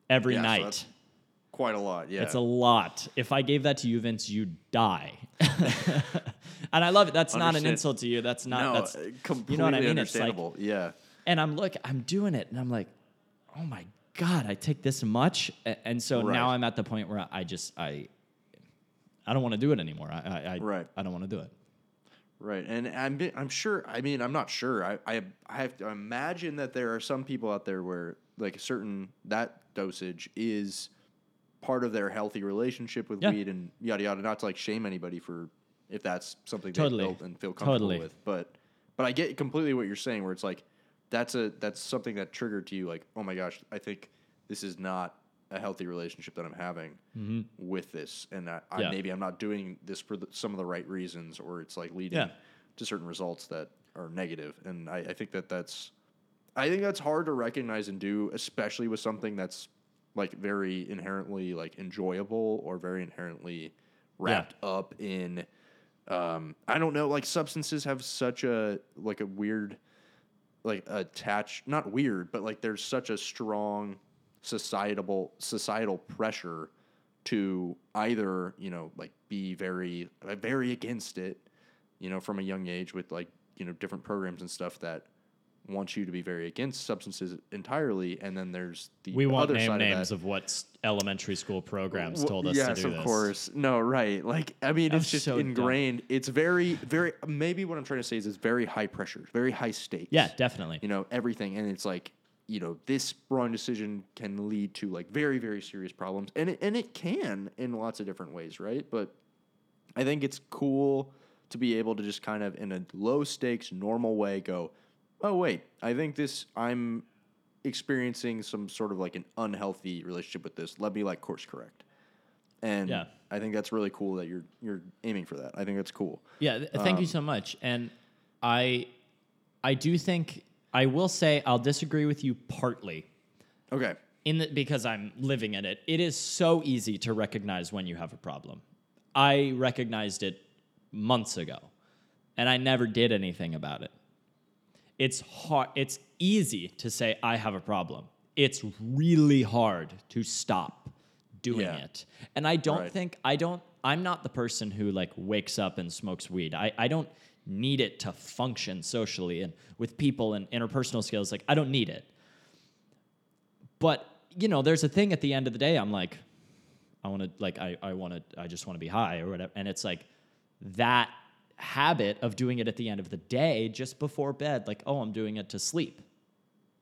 every night. So that's quite a lot. Yeah. It's a lot. If I gave that to you, Vince, you'd die. And I love it. That's not an insult to you. That's not that's completely, you know what I mean? Understandable. It's like, yeah. And I'm doing it and I'm like, "Oh my God, I take this much." And so now I'm at the point where I don't want to do it anymore. I don't want to do it. Right. And I'm not sure. I have to imagine that there are some people out there where like that dosage is part of their healthy relationship with weed and yada, yada, not to like shame anybody for if that's something they built and feel comfortable with. But I get completely what you're saying where it's like, that's something that triggered to you. Like, oh my gosh, I think this is not a healthy relationship that I'm having with this. And I maybe I'm not doing this for some of the right reasons, or it's like leading to certain results that are negative. And I think that's hard to recognize and do, especially with something that's like very inherently like enjoyable or very inherently wrapped up in, I don't know, like substances have such a, like a weird, like attached, not weird, but like there's such a strong societal pressure to either, you know, like be very against it, you know, from a young age with like, you know, different programs and stuff that wants you to be very against substances entirely. And then there's the other side of that. We won't name names of what elementary school programs told us to do this. Yes, of course. No, right. Like, I mean, it's just ingrained. It's very, very, maybe what I'm trying to say is it's very high pressure, very high stakes. Yeah, definitely. You know, everything. And it's like, you know, this wrong decision can lead to like very, very serious problems. And it can in lots of different ways, right? But I think it's cool to be able to just kind of in a low stakes, normal way go, oh, wait, I think I'm experiencing some sort of like an unhealthy relationship with this. Let me like course correct. And yeah. I think that's really cool that you're aiming for that. I think that's cool. Yeah. Thank you so much. And I do think, I will say I'll disagree with you partly. Okay. Because I'm living in it. It is so easy to recognize when you have a problem. I recognized it months ago, and I never did anything about it. It's hard. It's easy to say I have a problem. It's really hard to stop doing it. And I don't think I'm not the person who like wakes up and smokes weed. I don't need it to function socially and with people and interpersonal skills. Like, I don't need it. But, you know, there's a thing at the end of the day, I'm like, I just want to be high or whatever. And it's like that habit of doing it at the end of the day, just before bed, like, oh, I'm doing it to sleep.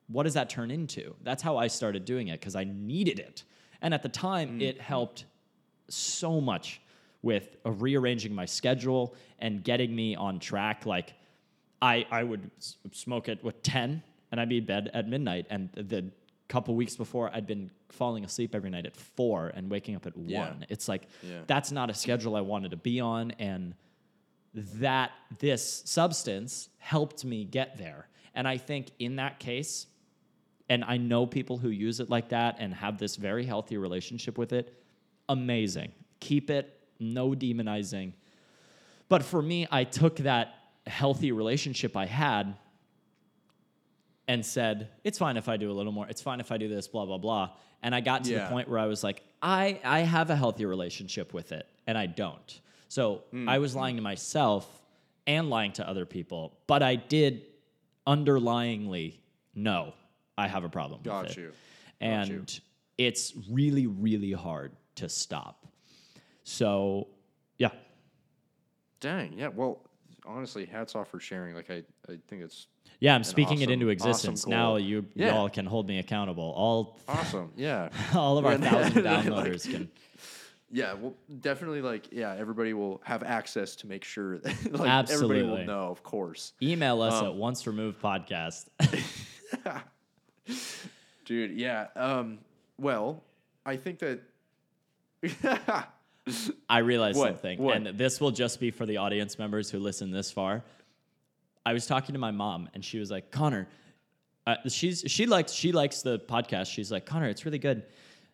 What does that turn into? That's how I started doing it, because I needed it. And at the time, it helped so much with rearranging my schedule and getting me on track. Like I would smoke it with 10 and I'd be in bed at midnight. And the couple weeks before, I'd been falling asleep every night at 4 and waking up at 1. It's like, that's not a schedule I wanted to be on. And that this substance helped me get there. And I think in that case, and I know people who use it like that and have this very healthy relationship with it, amazing. Keep it. No demonizing. But for me, I took that healthy relationship I had and said, it's fine if I do a little more. It's fine if I do this, blah, blah, blah. And I got to the point where I was like, I have a healthy relationship with it, and I don't. So I was lying to myself and lying to other people, but I did underlyingly know I have a problem with it. And it's really, really hard to stop. So, yeah. Dang, yeah. Well, honestly, hats off for sharing. Like, I think it's I'm speaking awesome, it into existence. Awesome now y'all can hold me accountable. All of our 1,000 downloaders like, can. Yeah, well, definitely, like, everybody will have access to make sure that, like, absolutely. Everybody will know, of course. Email us at onceremovedpodcast. Dude, yeah. Well, I think that... I realized something, and this will just be for the audience members who listen this far. I was talking to my mom, and she was like, Connor, she likes the podcast. She's like, Connor, it's really good.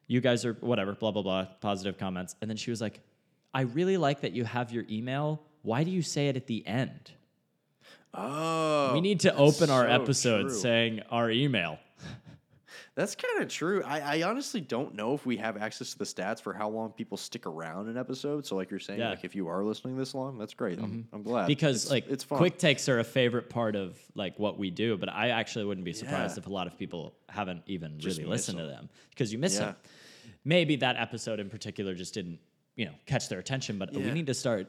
You guys are whatever, blah, blah, blah, positive comments. And then she was like, I really like that you have your email. Why do you say it at the end? Oh, we need to open our episode saying our email. That's kind of true. I honestly don't know if we have access to the stats for how long people stick around an episode. So like you're saying, like if you are listening this long, that's great. Mm-hmm. I'm glad. Because it's fun. Quick takes are a favorite part of like what we do, but I actually wouldn't be surprised if a lot of people haven't even just really listened to them because you miss them. Maybe that episode in particular just didn't, you know, catch their attention, but we need to start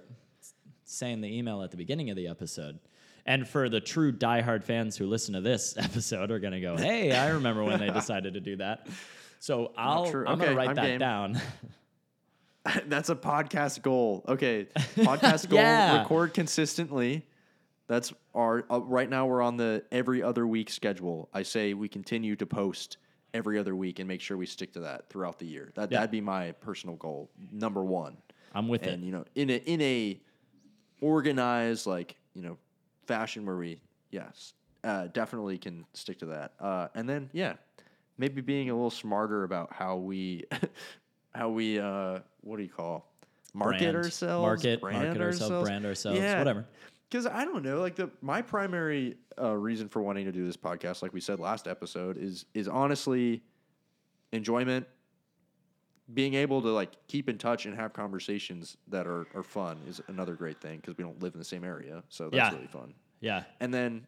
saying the email at the beginning of the episode. And for the true diehard fans who listen to this episode are going to go, hey, I remember when they decided to do that. So I'm going to write that down. That's a podcast goal. Okay, podcast goal, record consistently. That's our right now we're on the every other week schedule. I say we continue to post every other week and make sure we stick to that throughout the year. That'd be my personal goal, number one. I'm with it. And, you know, in a organized, like, you know, fashion where we definitely can stick to that and then maybe being a little smarter about how we market ourselves whatever, because I don't know, like my primary reason for wanting to do this podcast, like we said last episode, is honestly enjoyment, being able to like keep in touch and have conversations that are fun is another great thing because we don't live in the same area, so that's really fun. Yeah, and then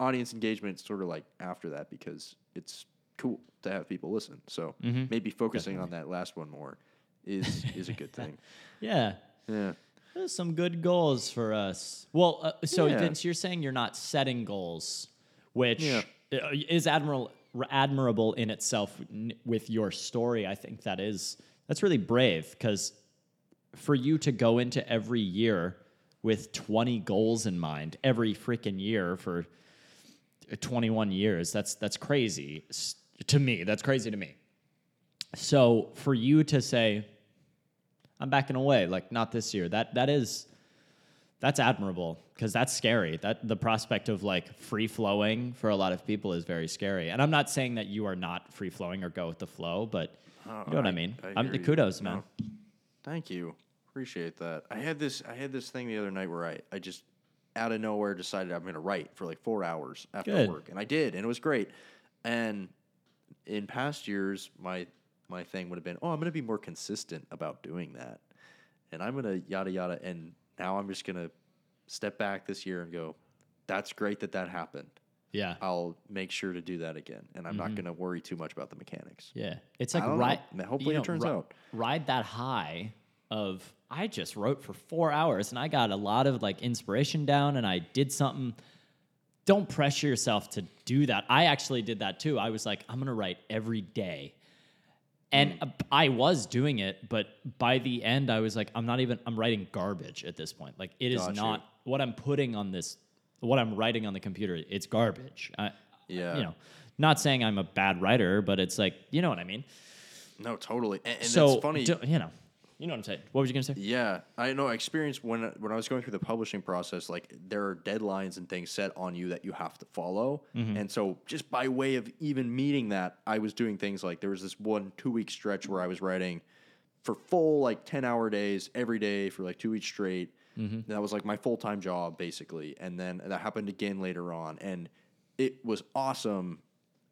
audience engagement sort of like after that because it's cool to have people listen. So maybe focusing on that last one more is a good thing. Yeah. There's some good goals for us. Well, Vince, you're saying you're not setting goals, which is admirable in itself with your story. I think that's really brave because for you to go into every year with 20 goals in mind every freaking year for 21 years, that's crazy to me. That's crazy to me. So for you to say, I'm backing away, like not this year, that's admirable because that's scary. That the prospect of like free flowing for a lot of people is very scary. And I'm not saying that you are not free flowing or go with the flow, but you know what I mean? Kudos, man. No. Thank you. Appreciate that. I had this thing the other night where I just out of nowhere decided I'm going to write for like 4 hours after work. And I did, and it was great. And in past years, my thing would have been, I'm going to be more consistent about doing that. And I'm going to yada, yada. And now I'm just going to step back this year and go, that's great that happened. Yeah. I'll make sure to do that again. And I'm not going to worry too much about the mechanics. Yeah. It's like, hopefully it turns out. Ride that high of, I just wrote for 4 hours and I got a lot of like inspiration down and I did something. Don't pressure yourself to do that. I actually did that too. I was like, I'm going to write every day. And I was doing it, but by the end, I was like, I'm writing garbage at this point. Like, it is not what I'm putting on this, what I'm writing on the computer, it's garbage. You know, not saying I'm a bad writer, but it's like, you know what I mean? No, totally. And so, it's funny. You know what I'm saying. What were you going to say? Yeah. I know. I experienced when I was going through the publishing process, like, there are deadlines and things set on you that you have to follow. Mm-hmm. And so just by way of even meeting that, I was doing things like there was this 1-2 week stretch where I was writing for full, like, 10-hour days every day for, like, 2 weeks straight. Mm-hmm. That was, like, my full-time job, basically. And then that happened again later on. And it was awesome.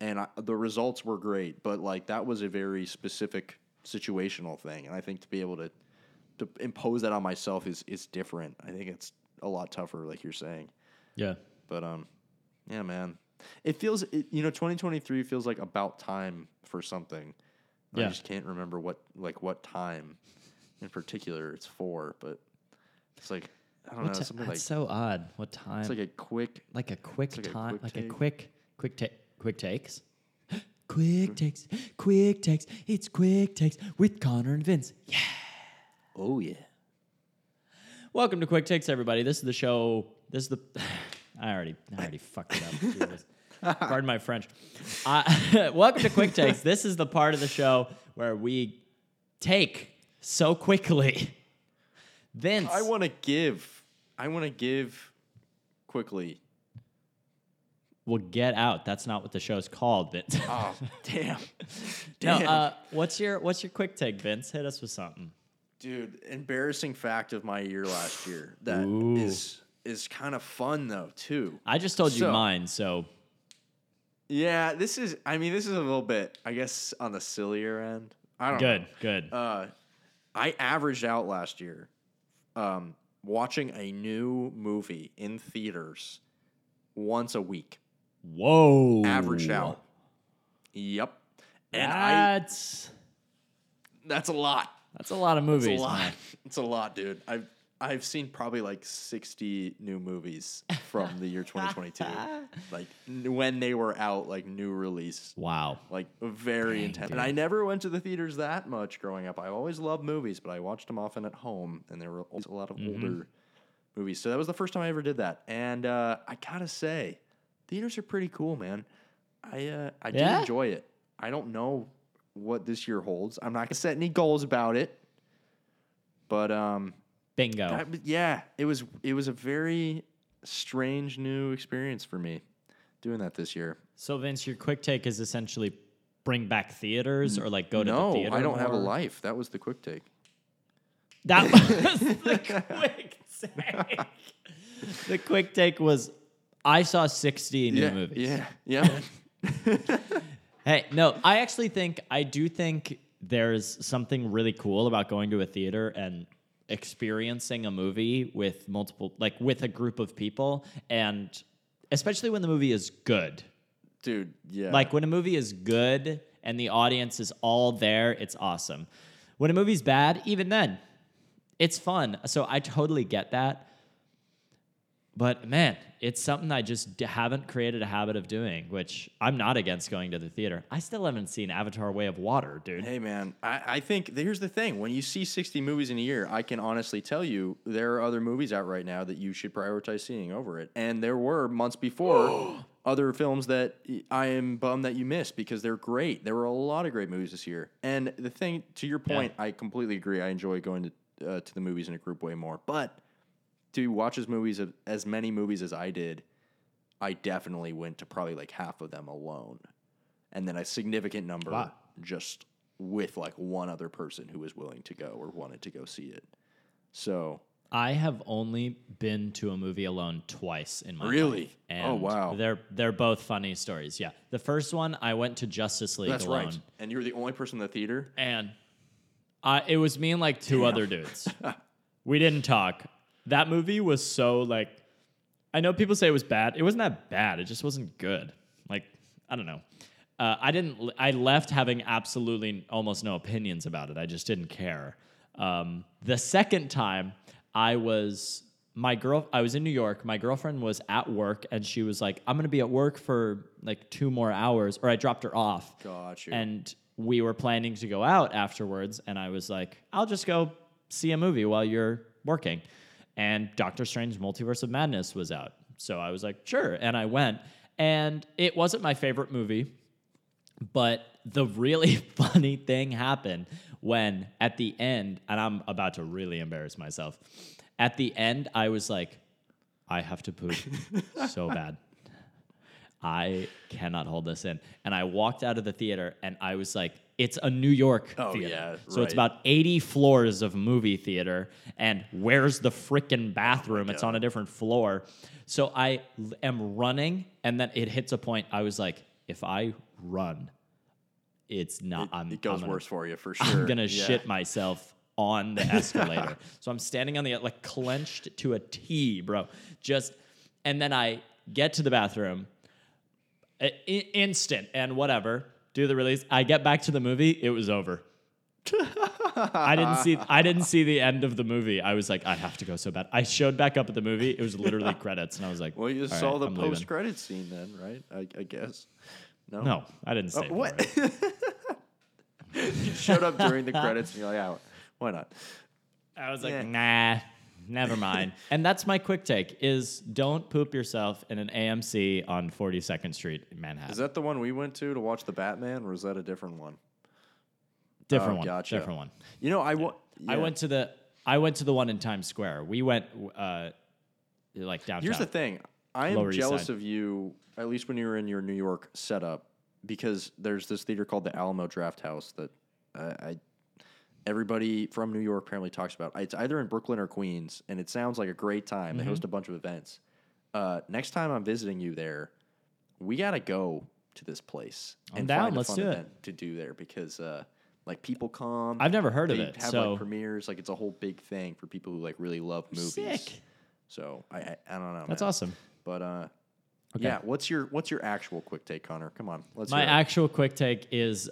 And the results were great. But, like, that was a very specific situational thing, and I think to be able to impose that on myself is different. I think it's a lot tougher, like you're saying. Yeah. But yeah, man. It feels 2023 feels like about time for something. Yeah. I just can't remember what time in particular it's for, but it's like I don't know, something like so odd. What time? It's like a quick takes. Quick takes. It's Quick Takes with Conor and Vince. Yeah. Oh, yeah. Welcome to Quick Takes, everybody. This is the show. This is the... I already fucked it up. Pardon my French. Welcome to Quick Takes. This is the part of the show where we take so quickly. Vince. I want to give quickly. Well, get out. That's not what the show's called, Vince. Oh, damn. No, what's your quick take, Vince? Hit us with something. Dude, embarrassing fact of my year last year. That is kind of fun though, too. I just told you mine, so. Yeah, this is a little bit, I guess, on the sillier end. I don't know. Good. I averaged out last year watching a new movie in theaters once a week. Whoa. Averaged out. Yep. And that's a lot. That's a lot of movies. It's a lot. Man. It's a lot, dude. I've seen probably like 60 new movies from the year 2022. Like when they were out, like new release. Wow. Like very intense. Dude. And I never went to the theaters that much growing up. I always loved movies, but I watched them often at home, and there were a lot of older movies. So that was the first time I ever did that. And I gotta say, theaters are pretty cool, man. I do enjoy it. I don't know what this year holds. I'm not going to set any goals about it. But bingo. It was a very strange new experience for me doing that this year. So Vince, your quick take is essentially bring back theaters or like go to the theater? No, I don't have a life. That was the quick take. That was the quick take. The quick take was I saw 60 new movies. Yeah. Hey, no, I actually think there's something really cool about going to a theater and experiencing a movie with multiple, like with a group of people, and especially when the movie is good. Dude, yeah. Like when a movie is good and the audience is all there, it's awesome. When a movie's bad, even then, it's fun. So I totally get that. But man, it's something I just haven't created a habit of doing, which I'm not against going to the theater. I still haven't seen Avatar Way of Water, dude. Hey man, I think here's the thing. When you see 60 movies in a year, I can honestly tell you there are other movies out right now that you should prioritize seeing over it. And there were months before other films that I am bummed that you missed because they're great. There were a lot of great movies this year. And the thing, to your point, yeah. I completely agree. I enjoy going to the movies in a group way more, but who watches movies, as many movies as I did, I definitely went to probably like half of them alone. And then a significant number just with like one other person who was willing to go or wanted to go see it. So I have only been to a movie alone twice in my life. And They're both funny stories. Yeah. The first one, I went to Justice League alone. Right. And you were the only person in the theater? And it was me and like two other dudes. We didn't talk. That movie was so, like, I know people say it was bad. It wasn't that bad. It just wasn't good. Like, I don't know. I left having absolutely almost no opinions about it. I just didn't care. The second time, I was in New York. My girlfriend was at work, and she was like, I'm going to be at work for, like, 2 more hours. Or I dropped her off. Gotcha. And we were planning to go out afterwards, and I was like, I'll just go see a movie while you're working. And Doctor Strange Multiverse of Madness was out. So I was like, sure. And I went. And it wasn't my favorite movie. But the really funny thing happened when at the end, and I'm about to really embarrass myself. At the end, I was like, I have to poop so bad. I cannot hold this in. And I walked out of the theater and I was like, it's a New York theater. Yeah, so it's about 80 floors of movie theater. And where's the frickin' bathroom? It's on a different floor. So I am running. And then it hits a point. I was like, if I run, it goes worse for you for sure. I'm going to shit myself on the escalator. So I'm standing on the, like, clenched to a T, bro. And then I get to the bathroom instant and whatever. Do the release. I get back to the movie. It was over. I didn't see the end of the movie. I was like, I have to go so bad. I showed back up at the movie. It was literally credits, and I was like, well, you saw the post credits scene then, right? I guess. No, I didn't say what. You showed up during the credits, and you're like, oh, why not? I was like, nah, never mind. And that's my quick take: is don't poop yourself in an AMC on 42nd Street in Manhattan. Is that the one we went to watch The Batman, or is that a different one? Different one. Gotcha. Different one. You know, I went to the one in Times Square. We went like downtown. Here's the thing: I am jealous of you, at least when you were in your New York setup, because there's this theater called the Alamo Draft House that everybody from New York apparently talks about. It's either in Brooklyn or Queens, and it sounds like a great time. Mm-hmm. They host a bunch of events. Next time I'm visiting you there, we got to go to this place to do there because like people come. I've never heard of it. They have like premieres. Like it's a whole big thing for people who like really love movies. Sick. So I don't know. That's awesome. But okay. Yeah, what's your actual quick take, Connor? Come on. My actual quick take is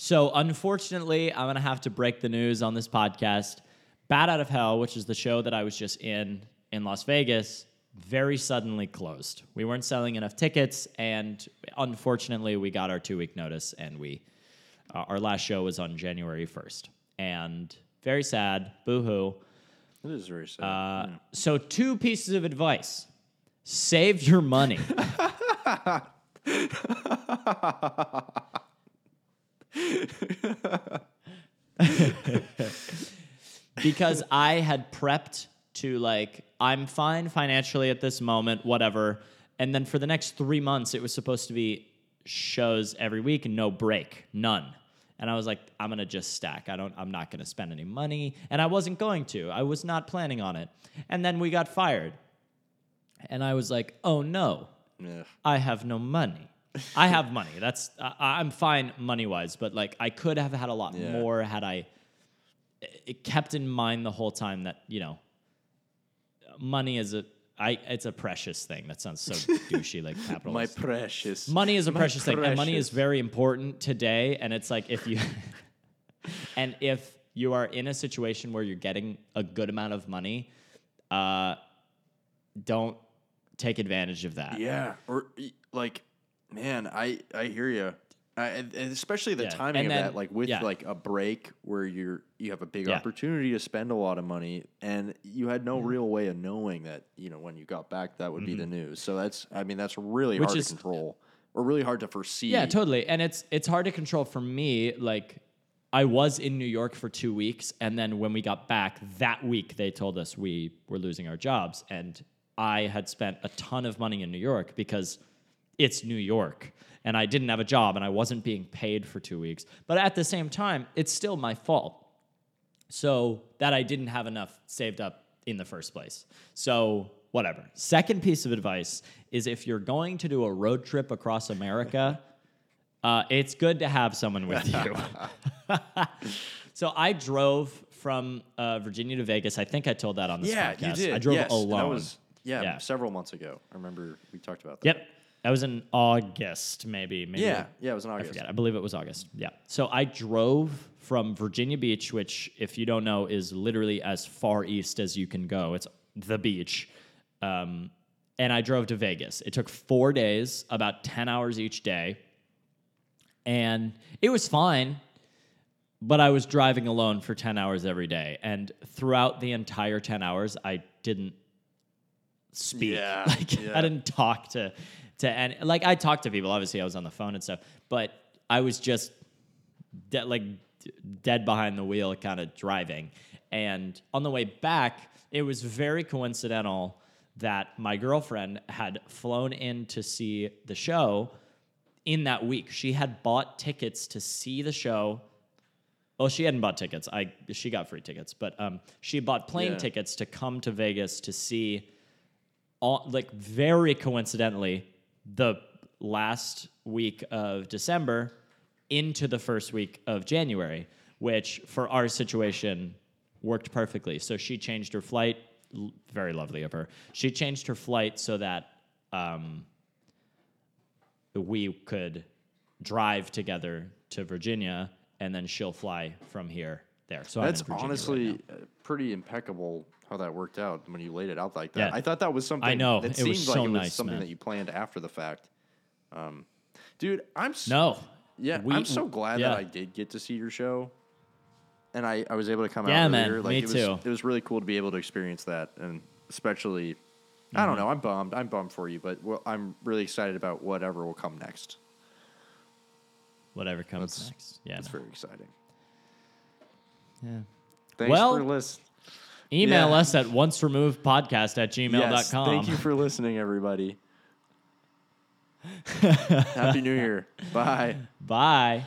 so, unfortunately, I'm going to have to break the news on this podcast. Bat Out of Hell, which is the show that I was just in Las Vegas, very suddenly closed. We weren't selling enough tickets, and unfortunately, we got our 2-week notice, and we our last show was on January 1st. And very sad. Boo-hoo. It is very sad. Yeah. So, 2 pieces of advice. Save your money. Because I had prepped to like, I'm fine financially at this moment, whatever. And then for the next 3 months, it was supposed to be shows every week and no break, none. And I was like, I'm going to just stack. I'm not going to spend any money. And I wasn't going to. I was not planning on it. And then we got fired. And I was like, oh no, I have no money. I have money. That's I'm fine money-wise, but like I could have had a lot more had I kept in mind the whole time that, you know, money is it's a precious thing. That sounds so douchey, like capitalist. My precious. Money is a precious thing, and money is very important today. And it's like if you, and if you are in a situation where you're getting a good amount of money, don't take advantage of that. Yeah, or like, man, I hear you. And especially the timing and of then, that, like with like a break where you have a big opportunity to spend a lot of money, and you had no real way of knowing that, you know, when you got back that would be the news. So that's really hard to control, or really hard to foresee. Yeah, totally. And it's hard to control for me. Like I was in New York for 2 weeks, and then when we got back that week, they told us we were losing our jobs, and I had spent a ton of money in New York because it's New York. And I didn't have a job, and I wasn't being paid for 2 weeks. But at the same time, it's still my fault. So that I didn't have enough saved up in the first place. So whatever. Second piece of advice is if you're going to do a road trip across America, it's good to have someone with you. So I drove from Virginia to Vegas. I think I told that on this podcast. Yeah, you did. I drove alone. That was, several months ago. I remember we talked about that. Yep. That was in August, maybe. Yeah, it was in August. I forget. I believe it was August. Yeah. So I drove from Virginia Beach, which, if you don't know, is literally as far east as you can go. It's the beach. And I drove to Vegas. It took 4 days, about 10 hours each day. And it was fine, but I was driving alone for 10 hours every day. And throughout the entire 10 hours, I didn't speak. Yeah, I didn't talk to and like I talked to people, obviously I was on the phone and stuff, but I was just dead behind the wheel kind of driving. And on the way back, it was very coincidental that my girlfriend had flown in to see the show in that week. She had bought tickets to see the show. Well, she hadn't bought tickets. She got free tickets, but she bought plane tickets to come to Vegas to see, very coincidentally, the last week of December into the first week of January, which for our situation worked perfectly. So she changed her flight. Very lovely of her. She changed her flight so that we could drive together to Virginia, and then she'll fly from here there. So that's honestly pretty impeccable how that worked out when you laid it out like that. Yeah. I thought that was something. I know that it seemed was so like it was nice, something that you planned after the fact. Dude, I'm so glad that I did get to see your show, and I was able to come out earlier. Man, like, it was really cool to be able to experience that, and especially, I don't know, I'm bummed for you, but I'm really excited about whatever will come next. Whatever comes next, it's very exciting. Yeah. Thanks for listening. Email us at onceremovedpodcast@gmail.com. Yes, thank you for listening, everybody. Happy New Year. Bye. Bye.